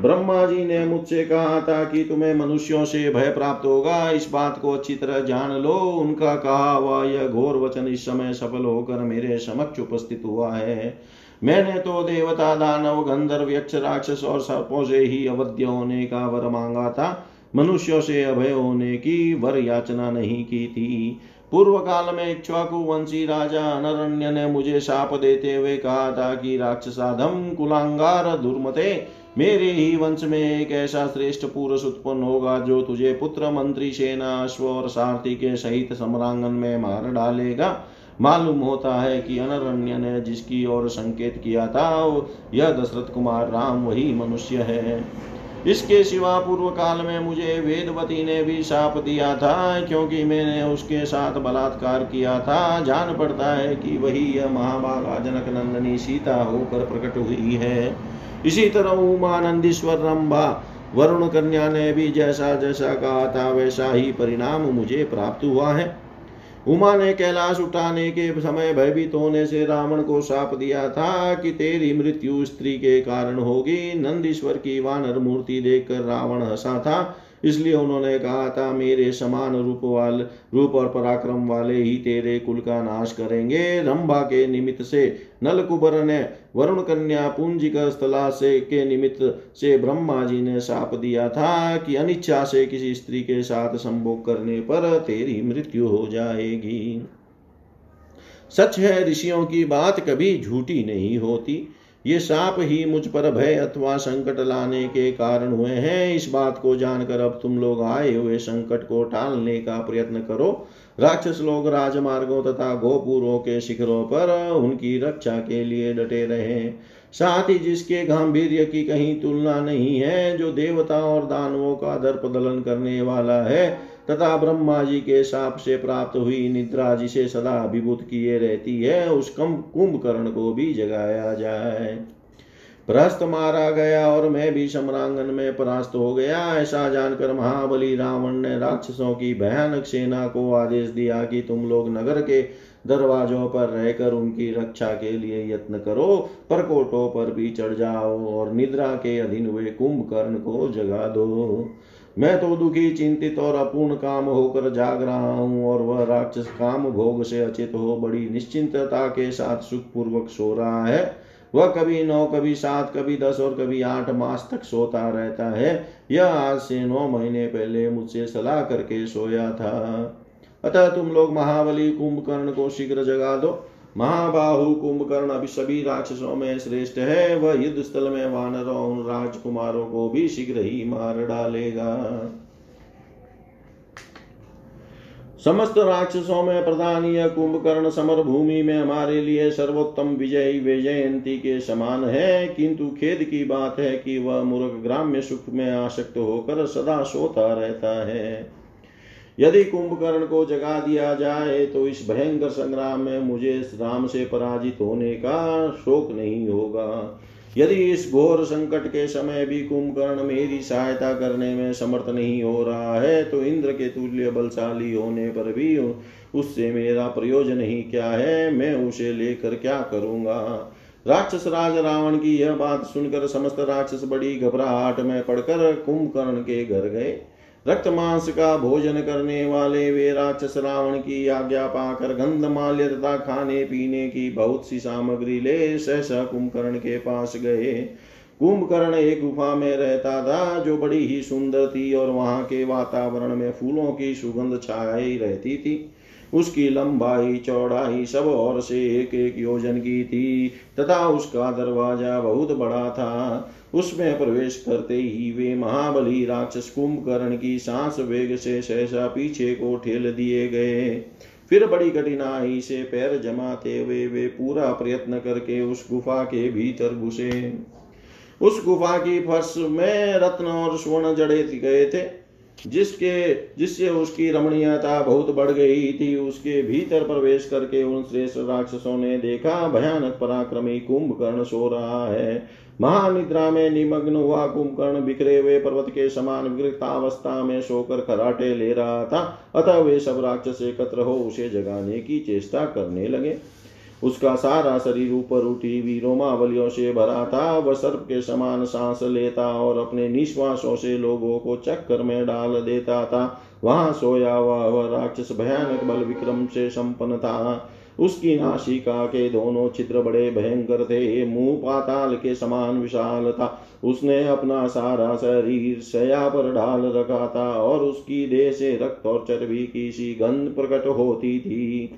ब्रह्मा जी ने मुझसे कहा था कि तुम्हें मनुष्यों से भय प्राप्त होगा, इस बात को अच्छी तरह जान लो। उनका कहा हुआ यह घोर वचन इस समय सफल होकर मेरे समक्ष उपस्थित हुआ है। मैंने तो देवता, दानव, गंधर्व, यक्ष, राक्षस और सर्पों से ही अवध्य होने का वर मांगा था, मनुष्यों से अभय होने की वर याचना नहीं की थी। पूर्व काल में इक्ष्वाकुवंशी राजा अनरण्य ने मुझे शाप देते हुए कहा था कि राक्षसाधम कुलांगार दुर्मते, मेरे ही वंश में एक ऐसा श्रेष्ठ पुरुष उत्पन्न होगा जो तुझे पुत्र, मंत्री, सेना, अश्व और सारथी के सहित सम्रांगन में मार डालेगा। मालूम होता है कि अनरण्य ने जिसकी ओर संकेत किया था यह दशरथ कुमार राम वही मनुष्य है। इसके सिवा पूर्व काल में मुझे वेदवती ने भी शाप दिया था, क्योंकि मैंने उसके साथ बलात्कार किया था। जान पड़ता है कि वही यह महाभागा जनक नंदनी सीता होकर प्रकट हुई है। इसी तरह उमानंदीश्वर रंभा वरुण कन्या ने भी जैसा जैसा कहा था वैसा ही परिणाम मुझे प्राप्त हुआ है। उमा ने कैलाश उठाने के समय भयभीत होने से रावण को शाप दिया था कि तेरी मृत्यु स्त्री के कारण होगी। नंदीश्वर की वानर मूर्ति देखकर रावण हंसा था, इसलिए उन्होंने कहा था मेरे समान रूप और पराक्रम वाले ही तेरे कुल का नाश करेंगे। रंभा के निमित्त से नलकुबर ने, वरुण कन्या पूंजिका स्थला से के निमित्त से ब्रह्मा जी ने शाप दिया था कि अनिच्छा से किसी स्त्री के साथ संभोग करने पर तेरी मृत्यु हो जाएगी। सच है, ऋषियों की बात कभी झूठी नहीं होती। ये साप ही मुझ पर भय अथवा संकट लाने के कारण हुए हैं। इस बात को जानकर अब तुम लोग आए हुए संकट को टालने का प्रयत्न करो। राक्षस लोग राजमार्गों तथा गोपुरों के शिखरों पर उनकी रक्षा के लिए डटे रहे। साथ ही जिसके गांभीर्य की कहीं तुलना नहीं है, जो देवता और दानवों का दर्प दलन करने वाला है तथा ब्रह्मा जी के शाप से प्राप्त हुई निद्रा जिसे सदा अभिभूत किए रहती है, उस कम कुंभकर्ण को भी जगाया जाए। प्रहस्त मारा गया और मैं भी सम्रांगन में परास्त हो गया, ऐसा जानकर महाबली रावण ने राक्षसों की भयानक सेना को आदेश दिया कि तुम लोग नगर के दरवाजों पर रहकर उनकी रक्षा के लिए यत्न करो, परकोटों पर भी चढ़ जाओ और निद्रा के अधीन हुए कुंभकर्ण को जगा दो। मैं तो दुखी, चिंतित और अपूर्ण काम होकर जाग रहा हूँ, और वह राक्षस काम भोग से अचेत हो बड़ी निश्चिंतता के साथ सुखपूर्वक सो रहा है। वह कभी 9, कभी 7, कभी 10 और कभी 8 मास तक सोता रहता है। यह आज से 9 महीने पहले मुझसे सलाह करके सोया था। अतः तुम लोग महाबली कुंभकर्ण को शीघ्र जगा दो। महाबाहु कुंभकर्ण अभी सभी राक्षसों में श्रेष्ठ है। वह युद्ध स्थल में वानरों और राजकुमारों को भी शीघ्र ही मार डालेगा। समस्त राक्षसों में प्रधान यह कुंभकर्ण समर भूमि में हमारे लिए सर्वोत्तम विजयी वैजयंती के समान है, किंतु खेद की बात है कि वह मूर्ख ग्राम्य सुख में आसक्त होकर सदा सोता रहता है। यदि कुंभकर्ण को जगा दिया जाए तो इस भयंकर संग्राम में मुझे राम से पराजित होने का शोक नहीं होगा। यदि इस घोर संकट के समय भी कुंभकर्ण मेरी सहायता करने में समर्थ नहीं हो रहा है, तो इंद्र के तुल्य बलशाली होने पर भी उससे मेरा प्रयोजन ही क्या है। मैं उसे लेकर क्या करूँगा। राक्षस राज रावण की यह बात सुनकर समस्त राक्षस बड़ी घबराहट में पड़कर कुंभकर्ण के घर गए। रक्त मांस का भोजन करने वाले वे राक्षस रावण की आज्ञा पाकर गंधमाल्य तथा खाने पीने की बहुत सी सामग्री ले सहसा कुंभकर्ण के पास गए। कुंभकर्ण एक गुफा में रहता था जो बड़ी ही सुंदर थी और वहाँ के वातावरण में फूलों की सुगंध छाई रहती थी। उसकी लंबाई, चौड़ाई सब ओर से एक एक योजन की थी तथा उसका दरवाजा बहुत बड़ा था। उसमें प्रवेश करते ही वे महाबली राक्षस कुंभकर्ण की सांस वेग से सहसा पीछे को ठेल दिए गए। फिर बड़ी कठिनाई से पैर जमाते हुए वे पूरा प्रयत्न करके उस गुफा के भीतर घुसे। उस गुफा की फर्श में रत्न और स्वर्ण जड़े गए थे। जिससे उसकी रमणीयता बहुत बढ़ गई थी, उसके भीतर प्रवेश करके उन श्रेष्ठ राक्षसों ने देखा भयानक पराक्रमी कुंभकर्ण सो रहा है। महानिद्रा में निमग्न हुआ कुंभकर्ण बिखरे हुए पर्वत के समान विकृतावस्था में सोकर खराटे ले रहा था। अतः वे सब राक्षस एकत्र हो उसे जगाने की चेष्टा करने लगे। उसका सारा शरीर ऊपर उठी हुई रोमावलियों से भरा था। वह सर्प के समान सांस लेता और अपने निश्वासों से लोगों को चक्कर में डाल देता था। वहां सोया वह राक्षस भयानक बल विक्रम से संपन्न था। उसकी नासिका के दोनों छिद्र बड़े भयंकर थे, मुंह पाताल के समान विशाल था। उसने अपना सारा शरीर शया पर ढाल रखा था और उसकी देह से रक्त और चर्बी की सी गंध प्रकट होती थी।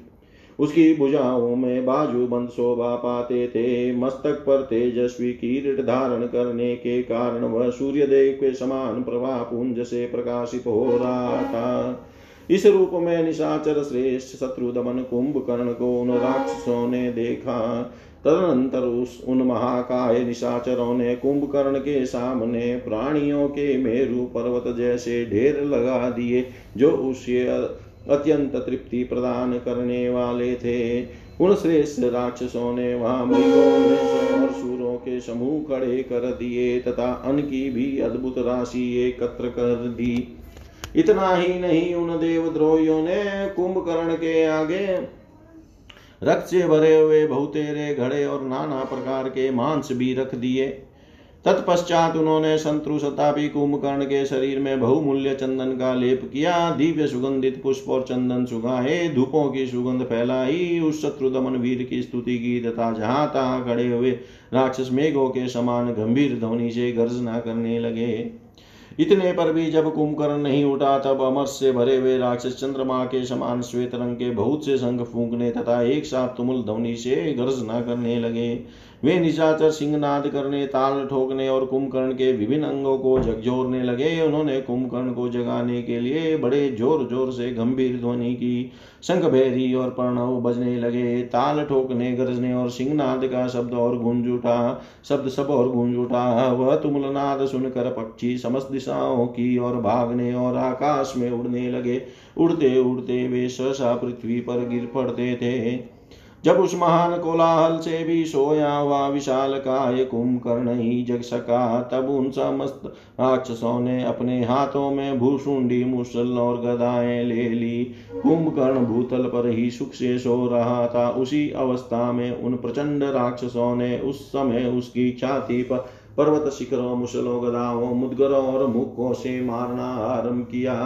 उसकी भुजाओं में बाजू बंद शोभा पाते थे। मस्तक पर तेजस्वी किरीट धारण करने के कारण वह सूर्यदेव के समान प्रभा पुंज से प्रकाशित हो रहा था। इस रूप में निशाचर श्रेष्ठ शत्रु दमन कुंभकर्ण को उन राक्षसों ने देखा। तदनंतर उन महाकाय निशाचरों ने कुंभकर्ण के सामने प्राणियों के मेरु पर्वत जैसे ढेर लगा दिए जो उसे अत्यंत तृप्ति प्रदान करने वाले थे। उन श्रेष्ठ राक्षसों ने वहां मृगों और सूरों के समूह खड़े कर दिए तथा अन्न की भी अद्भुत राशि एकत्र कर दी। इतना ही नहीं, उन देवद्रोहियों ने कुंभकर्ण के आगे रक्त से भरे हुए बहुतेरे घड़े और नाना प्रकार के मांस भी रख दिए। तत्पश्चात उन्होंने संतरु शतापी कुंभकर्ण के शरीर में बहुमूल्य चंदन का लेप किया, दिव्य सुगंधित पुष्प और चंदन सुगाए, धूपों की सुगंध फैलाई। उस शत्रुदमन वीर की स्तुति की तथा जहाँ तहाँ खड़े हुए राक्षस मेघों के समान गंभीर ध्वनि से गर्जना करने लगे। इतने पर भी जब कुंभकर्ण नहीं उठा, तब अमरस से भरे हुए राक्षस चंद्रमा के समान श्वेत रंग के बहुत से शंख फूंकने तथा एक साथ तुमुल ध्वनि से गर्जना करने लगे। वे निशाचर सिंहनाद करने, ताल ठोकने और कुंभकर्ण के विभिन्न अंगों को झकझोरने लगे। उन्होंने कुंभकर्ण को जगाने के लिए बड़े जोर जोर से गंभीर ध्वनि की। शंख भैरी और प्रणव बजने लगे। ताल ठोकने, गरजने और सिंहनाद का शब्द सब और गूंज उठा। वह तुमुलनाद सुनकर पक्षी समस्त दिशाओं की ओर भागने और आकाश में उड़ने लगे। उड़ते उड़ते वे सहसा पृथ्वी पर गिर पड़ते थे। जब उस महान कोलाहल से भी सोया हुआ विशाल काय कुंभकर्ण ही जग सका, तब उन समस्त राक्षसों ने अपने हाथों में भूसुंडी, मुसल और गदाएं ले ली। कुंभकर्ण भूतल पर ही सुख से सो रहा था। उसी अवस्था में उन प्रचंड राक्षसों ने उस समय उसकी छाती पर पर्वत शिखरों, मुसलों, गदाओं, मुदगरों और मुक्कों से मारना आरंभ किया।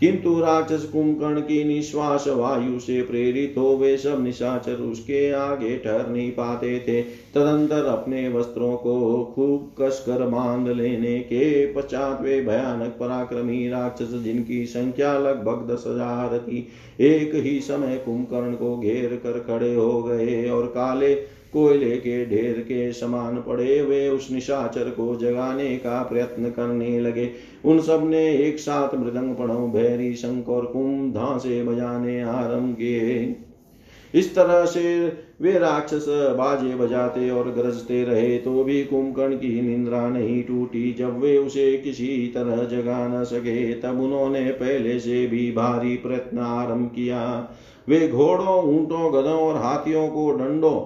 किंतु राक्षस कुंभकर्ण की निश्वास वायु से प्रेरित हो वे सब निशाचर उसके आगे ठहर नहीं पाते थे। तदंतर अपने वस्त्रों को खूब कसकर बांध लेने के पश्चात वे भयानक पराक्रमी राक्षस, जिनकी संख्या लगभग 10,000 थी, एक ही समय कुंभकर्ण को घेर कर खड़े हो गए और काले कोयले के ढेर के समान पड़े हुए उस निशाचर को जगाने का प्रयत्न करने लगे। उन सब ने एक साथ मृदंग, पड़ो, भैरी, शंख और कुंभ धांसे बजाने आरंभ किए। इस तरह से वे राक्षस बाजे बजाते और गरजते रहे, तो भी कुंभकर्ण की निंद्रा नहीं टूटी। जब वे उसे किसी तरह जगा न सके, तब उन्होंने पहले से भी भारी प्रयत्न आरंभ किया। वे घोड़ों, ऊंटों, गधों और हाथियों को डंडों,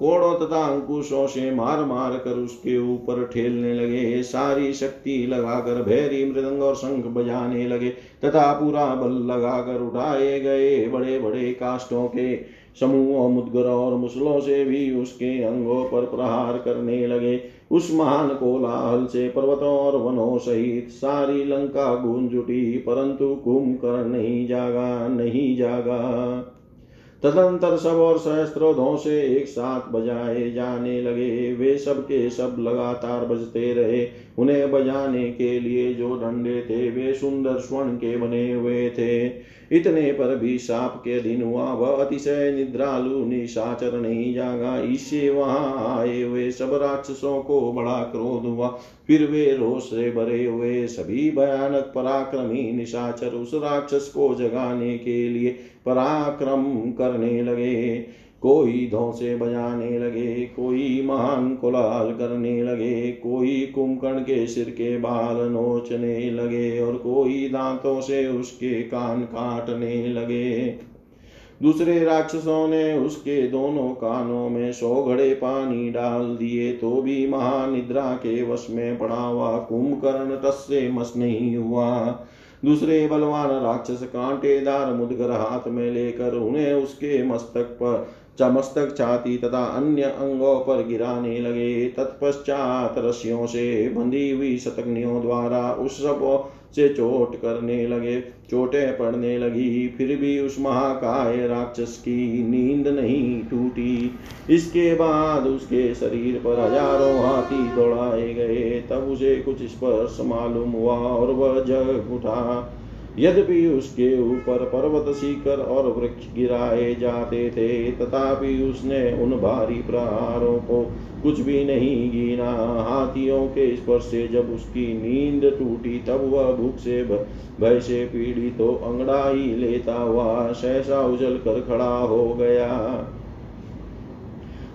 कोड़ों तथा अंकुशों से मार मार कर उसके ऊपर ठेलने लगे। सारी शक्ति लगाकर भैरी, मृदंग और शंख बजाने लगे तथा पूरा बल लगाकर उठाए गए बड़े बड़े काष्ठों के समूहों, मुदगरों और मुसलों से भी उसके अंगों पर प्रहार करने लगे। उस महान कोलाहल से पर्वतों और वनों सहित सारी लंका गूंज उठी, परंतु कुंभकर्ण नहीं जागा। तदंतर सब और सहस्त्रों से एक साथ बजाए जाने लगे। वे सब के सब लगातार बजते रहे। उन्हें बजाने के लिए जो डंडे थे वे सुंदर स्वर्ण के बने हुए थे। इतने पर भी साप के दिन हुआ, वह अतिशय निद्रालु निशाचर नहीं जागा। इससे वहां आए हुए सब राक्षसों को बड़ा क्रोध हुआ। फिर वे रोष से भरे हुए सभी भयानक पराक्रमी निशाचर उस राक्षस को जगाने के लिए पराक्रम करने लगे। कोई धौंसे बजाने लगे, कोई महान कोलाल करने लगे, कोई कुंभकर्ण के सिर के बाल नोचने लगे और कोई दांतों से उसके कान काटने लगे। दूसरे राक्षसों ने उसके दोनों कानों में 100 घड़े पानी डाल दिए तो भी महानिद्रा के वश में पड़ा हुआ कुंभकर्ण टस से मस नहीं हुआ। दूसरे बलवान राक्षस कांटेदार मुदगर हाथ में लेकर उन्हें उसके मस्तक छाती तथा अन्य अंगों पर गिराने लगे। तत्पश्चात रस्सियों से बंधी हुई शतकनियों द्वारा उस सब से चोटें पड़ने लगी, फिर भी उस महाकाय राक्षस की नींद नहीं टूटी। इसके बाद उसके शरीर पर हजारों हाथी दौड़ाए गए, तब उसे कुछ स्पर्श मालूम हुआ और वह जग उठा। यद्यपि उसके ऊपर पर्वत शिखर और वृक्ष गिराए जाते थे तथापि उसने उन भारी प्रहारों को कुछ भी नहीं गिना। हाथियों के स्पर्श से जब उसकी नींद टूटी तब वह भूख से भय से पीड़ित तो अंगड़ा ही लेता हुआ सहसा उजल कर खड़ा हो गया।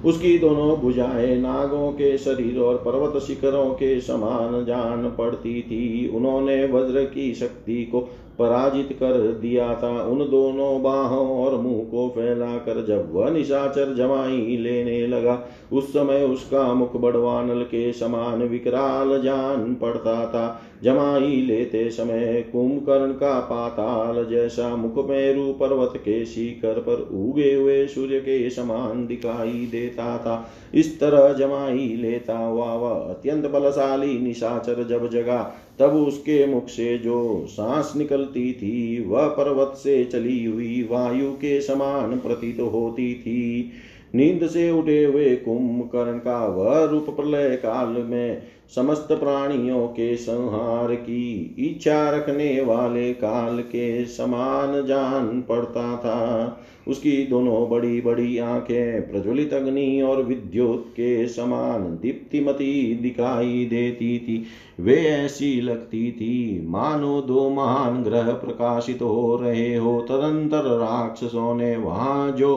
उसकी दोनों भुजाएं नागों के शरीर और पर्वत शिखरों के समान जान पड़ती थी। उन्होंने वज्र की शक्ति को पराजित कर दिया था। उन दोनों बाहों और मुंह को फैलाकर जब वह निशाचर जमाई लेने लगा उस समय उसका मुख बड़वानल के समान विकराल जान पड़ता था। जमाई लेते समय कुंभकर्ण का पाताल जैसा मुख मेरू पर्वत के शिखर पर उगे हुए सूर्य के समान दिखाई देता था। इस तरह जमाई लेता हुआ वह अत्यंत बलशाली निशाचर जब जगा तब उसके मुख से जो सांस निकलती थी वह पर्वत से चली हुई वायु के समान प्रतीत होती थी। नींद से उठे हुए कुंभकर्ण का वह रूप प्रलय काल में समस्त प्राणियों के संहार की इच्छा रखने वाले काल के समान जान पड़ता था। उसकी दोनों बड़ी बड़ी आंखें प्रज्वलित अग्नि और विद्युत के समान दीप्तिमती दिखाई देती थी। वे ऐसी लगती थी मानो दो महान ग्रह प्रकाशित हो रहे हो। तदंतर राक्षसों ने वहां जो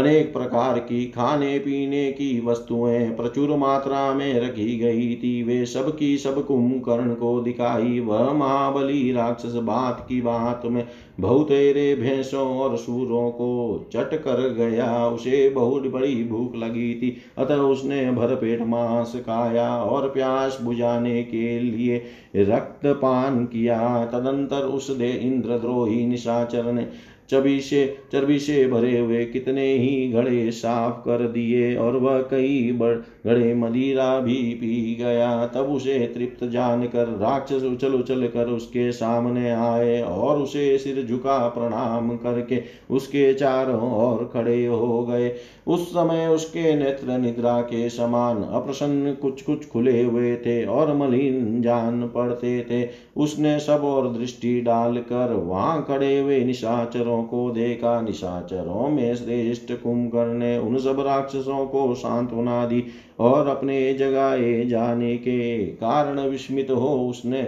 अनेक प्रकार की खाने पीने की वस्तुएं प्रचुर मात्रा में रखी गई थी वे सब की सब कुंभकर्ण को दिखाई। वह महाबली राक्षस बात की बात में बहुतेरे भैंसों और सूरों को चट कर गया। उसे बहुत बड़ी भूख लगी थी अतः उसने भरपेट मांस खाया और प्यास बुझाने के लिए रक्त पान किया। तदंतर उस दे इंद्रद्रोही निशाचर ने चर्बी से भरे हुए कितने ही घड़े साफ कर दिए और वह कई घड़े मदिरा भी पी गया। तब उसे तृप्त जानकर राक्षस उछल कर उसके सामने आए और उसे सिर झुका प्रणाम करके उसके चारों ओर खड़े हो गए। उस समय उसके नेत्र निद्रा के समान अप्रसन्न कुछ खुले हुए थे और मलिन जान पड़ते थे। उसने सब और दृष्टि डालकर वहां खड़े हुए निशाचरों को देखा। निशाचरों में श्रेष्ठ कुंभकर्ण ने उन सब राक्षसों को सांत्वना दी और अपने जगाए जाने के कारण विस्मित हो उसने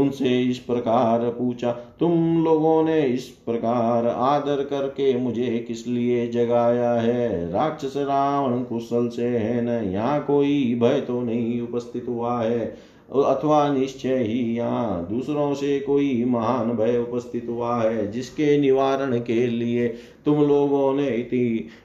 उनसे इस प्रकार पूछा, तुम लोगों ने इस प्रकार आदर करके मुझे किस लिए जगाया है? राक्षस रावण कुशल से है न? यहाँ कोई भय तो नहीं उपस्थित हुआ है अथवा निश्चय ही यहाँ दूसरों से कोई महान भय उपस्थित हुआ है जिसके निवारण के लिए तुम लोगों ने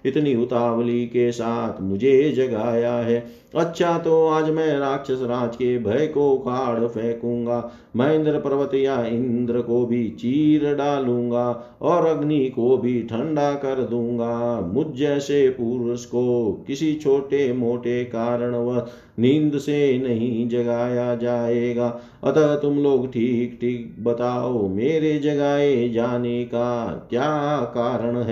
इतनी उतावली के साथ मुझे जगाया है। अच्छा, तो आज मैं राक्षस राज के भय को उखाड़ फेंकूंगा। मैं इंद्र पर्वत या इंद्र को भी चीर डालूंगा और अग्नि को भी ठंडा कर दूंगा। मुझ जैसे पुरुष को किसी छोटे मोटे कारण व नींद से नहीं जगाया जाएगा। अतः तुम लोग ठीक ठीक बताओ मेरे जगाए जाने का क्या कारण है।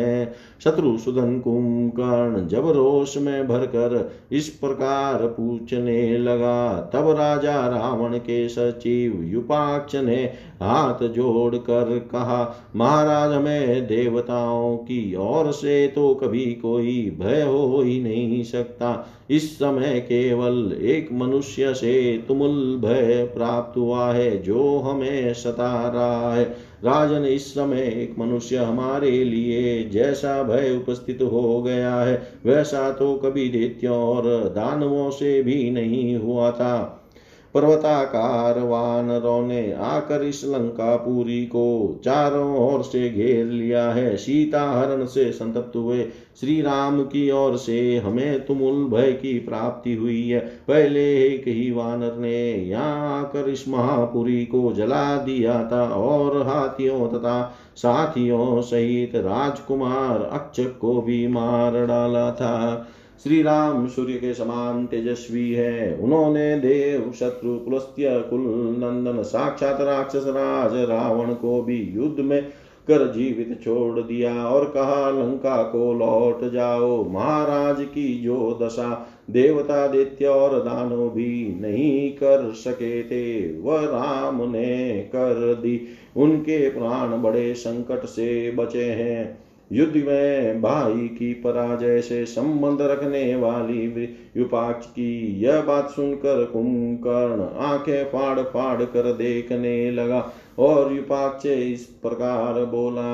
शत्रु सुदन कुंभकर्ण जब रोष में भरकर इस प्रकार पूछने लगा तब राजा रावण के सचिव युपाक्ष ने हाथ जोड़कर कहा, महाराज हमें देवताओं की ओर से तो कभी कोई भय हो ही नहीं सकता। इस समय केवल एक मनुष्य से तुमुल भय प्राप्त हुआ है जो हमें सता रहा है। राजन, इस समय एक मनुष्य हमारे लिए जैसा भय उपस्थित हो गया है वैसा तो कभी दैत्यों और दानवों से भी नहीं हुआ था। पर्वताकार वानरों ने आकर इस लंकापुरी को चारों ओर से घेर लिया है। सीता हरण से संतप्त हुए श्री राम की ओर से हमें तुमुल भय की प्राप्ति हुई है। पहले एक ही वानर ने यहाँ आकर इस महापुरी को जला दिया था और हाथियों तथा साथियों सहित राजकुमार अक्षक को भी मार डाला था। श्री राम सूर्य के समान तेजस्वी है। उन्होंने देव, शत्रु, पुलस्त्य कुल नंदन साक्षात राक्षस राज रावण को भी युद्ध में कर जीवित छोड़ दिया और कहा, लंका को लौट जाओ। महाराज की जो दशा देवता, दैत्य और दानव भी नहीं कर सके थे वह राम ने कर दी। उनके प्राण बड़े संकट से बचे हैं। युद्ध में भाई की पराजय से संबंध रखने वाली विपाक्ष की यह बात सुनकर कुंभकर्ण आंखें फाड़ फाड़ कर देखने लगा और विपाक्ष इस प्रकार बोला,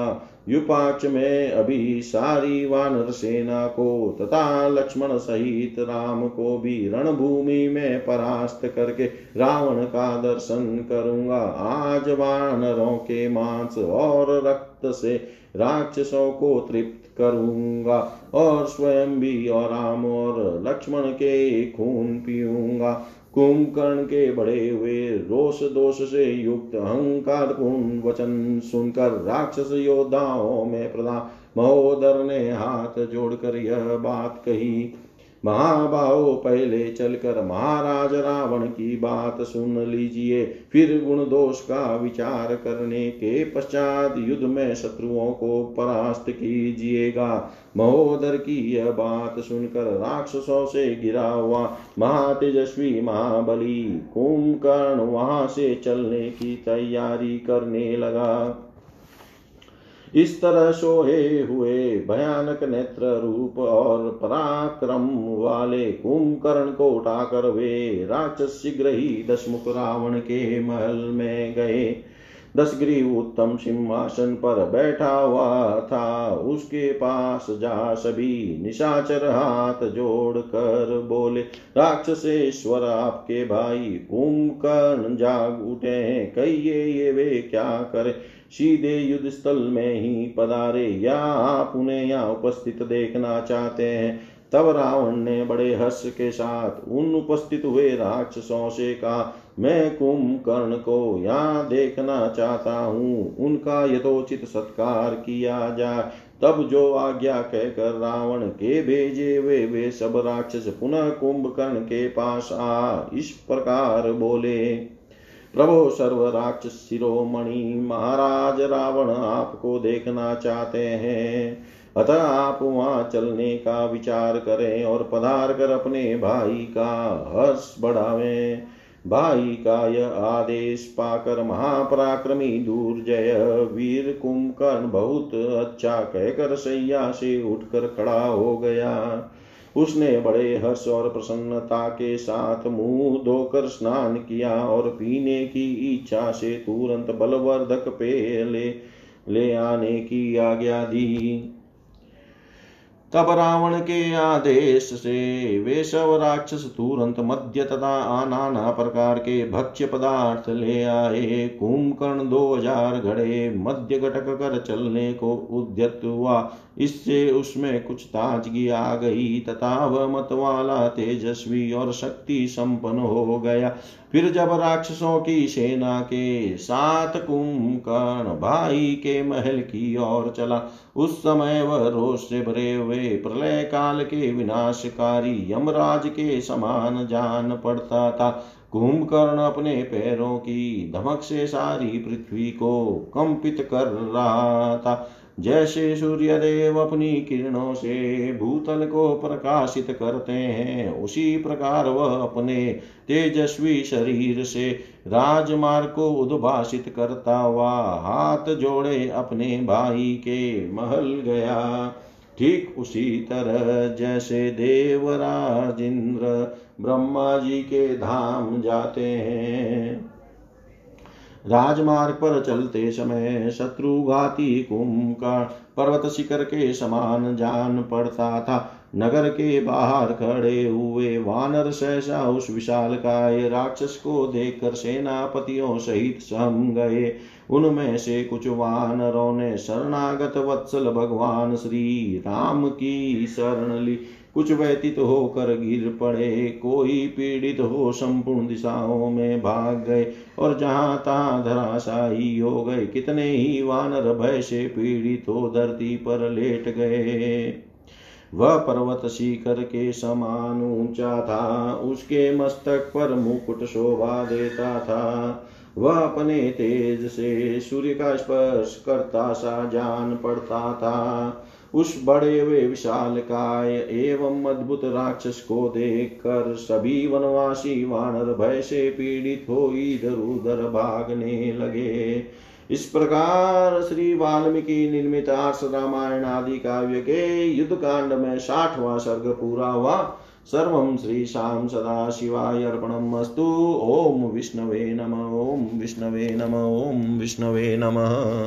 विपाक्ष में अभी सारी वानर सेना को तथा लक्ष्मण सहित राम को भी रणभूमि में परास्त करके रावण का दर्शन करूंगा। आज वानरों के मांस और रक्त से राक्षसों को तृप्त करूंगा और स्वयं भी और राम और लक्ष्मण के खून पीऊंगा। कुंभकर्ण के बढ़े हुए रोष दोष से युक्त अहंकार पूर्ण वचन सुनकर राक्षस योद्धाओं में प्रधान महोदर ने हाथ जोड़कर यह बात कही, महाबाहो, पहले चलकर महाराज रावण की बात सुन लीजिए, फिर गुण दोष का विचार करने के पश्चात युद्ध में शत्रुओं को परास्त कीजिएगा। महोदर की यह बात सुनकर राक्षसों से घिरा हुआ महातेजस्वी महाबली कुंभकर्ण वहां से चलने की तैयारी करने लगा। इस तरह सोए हुए भयानक नेत्र रूप और पराक्रम वाले कुंभकर्ण को उठाकर वे राक्षस शीघ्र ही दशमुख रावण के महल में गए। दशग्रीव उत्तम सिंहासन पर बैठा हुआ था। उसके पास जा सभी निशाचर हाथ जोड़ कर बोले, राक्षसेश्वर, आपके भाई कुंभकर्ण जाग उठे हैं, कहिए ये वे क्या करें। सीधे युद्ध स्थल में ही पधारे या आप उन्हें यहाँ उपस्थित देखना चाहते हैं। तब रावण ने बड़े हर्ष के साथ उन उपस्थित हुए राक्षसों से कहा, मैं कुंभकर्ण को यहाँ देखना चाहता हूँ, उनका यथोचित सत्कार किया जाए। तब जो आज्ञा कहकर रावण के भेजे वे सब राक्षस पुनः कुंभकर्ण के पास आ इस प्रकार बोले, प्रभो सर्व राक्षस शिरोमणि, महाराज रावण आपको देखना चाहते हैं, अतः आप वहां चलने का विचार करें और पधार कर अपने भाई का हर्ष बढ़ावें। भाई का यह आदेश पाकर महापराक्रमी दुर्जय वीर कुंभकर्ण बहुत अच्छा कहकर शैया से उठकर खड़ा हो गया। उसने बड़े हर्ष और प्रसन्नता के साथ मुंह धोकर स्नान किया और पीने की इच्छा से तुरंत बलवर्धक पेय ले आने की आज्ञा दी। तब रावण के आदेश से वे सब राक्षस तुरंत मध्य तथा नाना प्रकार के भक्ष्य पदार्थ ले आए। कुंभकर्ण 2000 घड़े मध्य घटक कर चलने को उद्यत हुआ। इससे उसमें कुछ ताजगी आ गई तथा वह मतवाला तेजस्वी और शक्ति संपन्न हो गया। फिर जब राक्षसों की सेना के साथ कुंभकर्ण भाई के महल की ओर चला, उस समय वह रोष से भरे हुए प्रलय काल के विनाशकारी यमराज के समान जान पड़ता था। कुंभकर्ण अपने पैरों की धमक से सारी पृथ्वी को कंपित कर रहा था। जैसे सूर्यदेव अपनी किरणों से भूतल को प्रकाशित करते हैं, उसी प्रकार वह अपने तेजस्वी शरीर से राजमार्ग को उद्भाषित करता हुआ हाथ जोड़े अपने भाई के महल गया। ठीक उसी तरह जैसे देवराज इंद्र ब्रह्मा जी के धाम जाते हैं, राजमार्ग पर चलते समय शत्रुघाती कुंभ का पर्वत शिखर के समान जान पड़ता था। नगर के बाहर खड़े हुए वानर सहसा उस विशाल काय राक्षस को देखकर सेनापतियों सहित सम गए। उनमें से कुछ वानरों ने शरणागत वत्सल भगवान श्री राम की शरण ली, कुछ व्यतीत होकर गिर पड़े, कोई पीड़ित हो संपूर्ण दिशाओं में भाग गए और जहाँ तहाँ धराशायी हो गए। कितने ही वानर भय से पीड़ित हो धरती पर लेट गए। वह पर्वत शिखर के समान ऊंचा था, उसके मस्तक पर मुकुट शोभा देता था। वह अपने तेज से सूर्य का स्पर्श करता सा जान पड़ता था। उस बड़े वे विशाल काय एवं अद्भुत राक्षस को देखकर सभी वनवासी वानर भय से पीड़ित हो इधर उधर भागने लगे। इस प्रकार श्री वाल्मीकि निर्मित आर्ष रामायण आदि काव्य के युद्ध कांड में 60वां सर्ग पूरा हुआ। सर्वं श्री शाम सदा शिवाय अर्पणमस्तु। ओम विष्णवे नमः। ओम विष्णवे नमः। ओम विष्णवे नमः।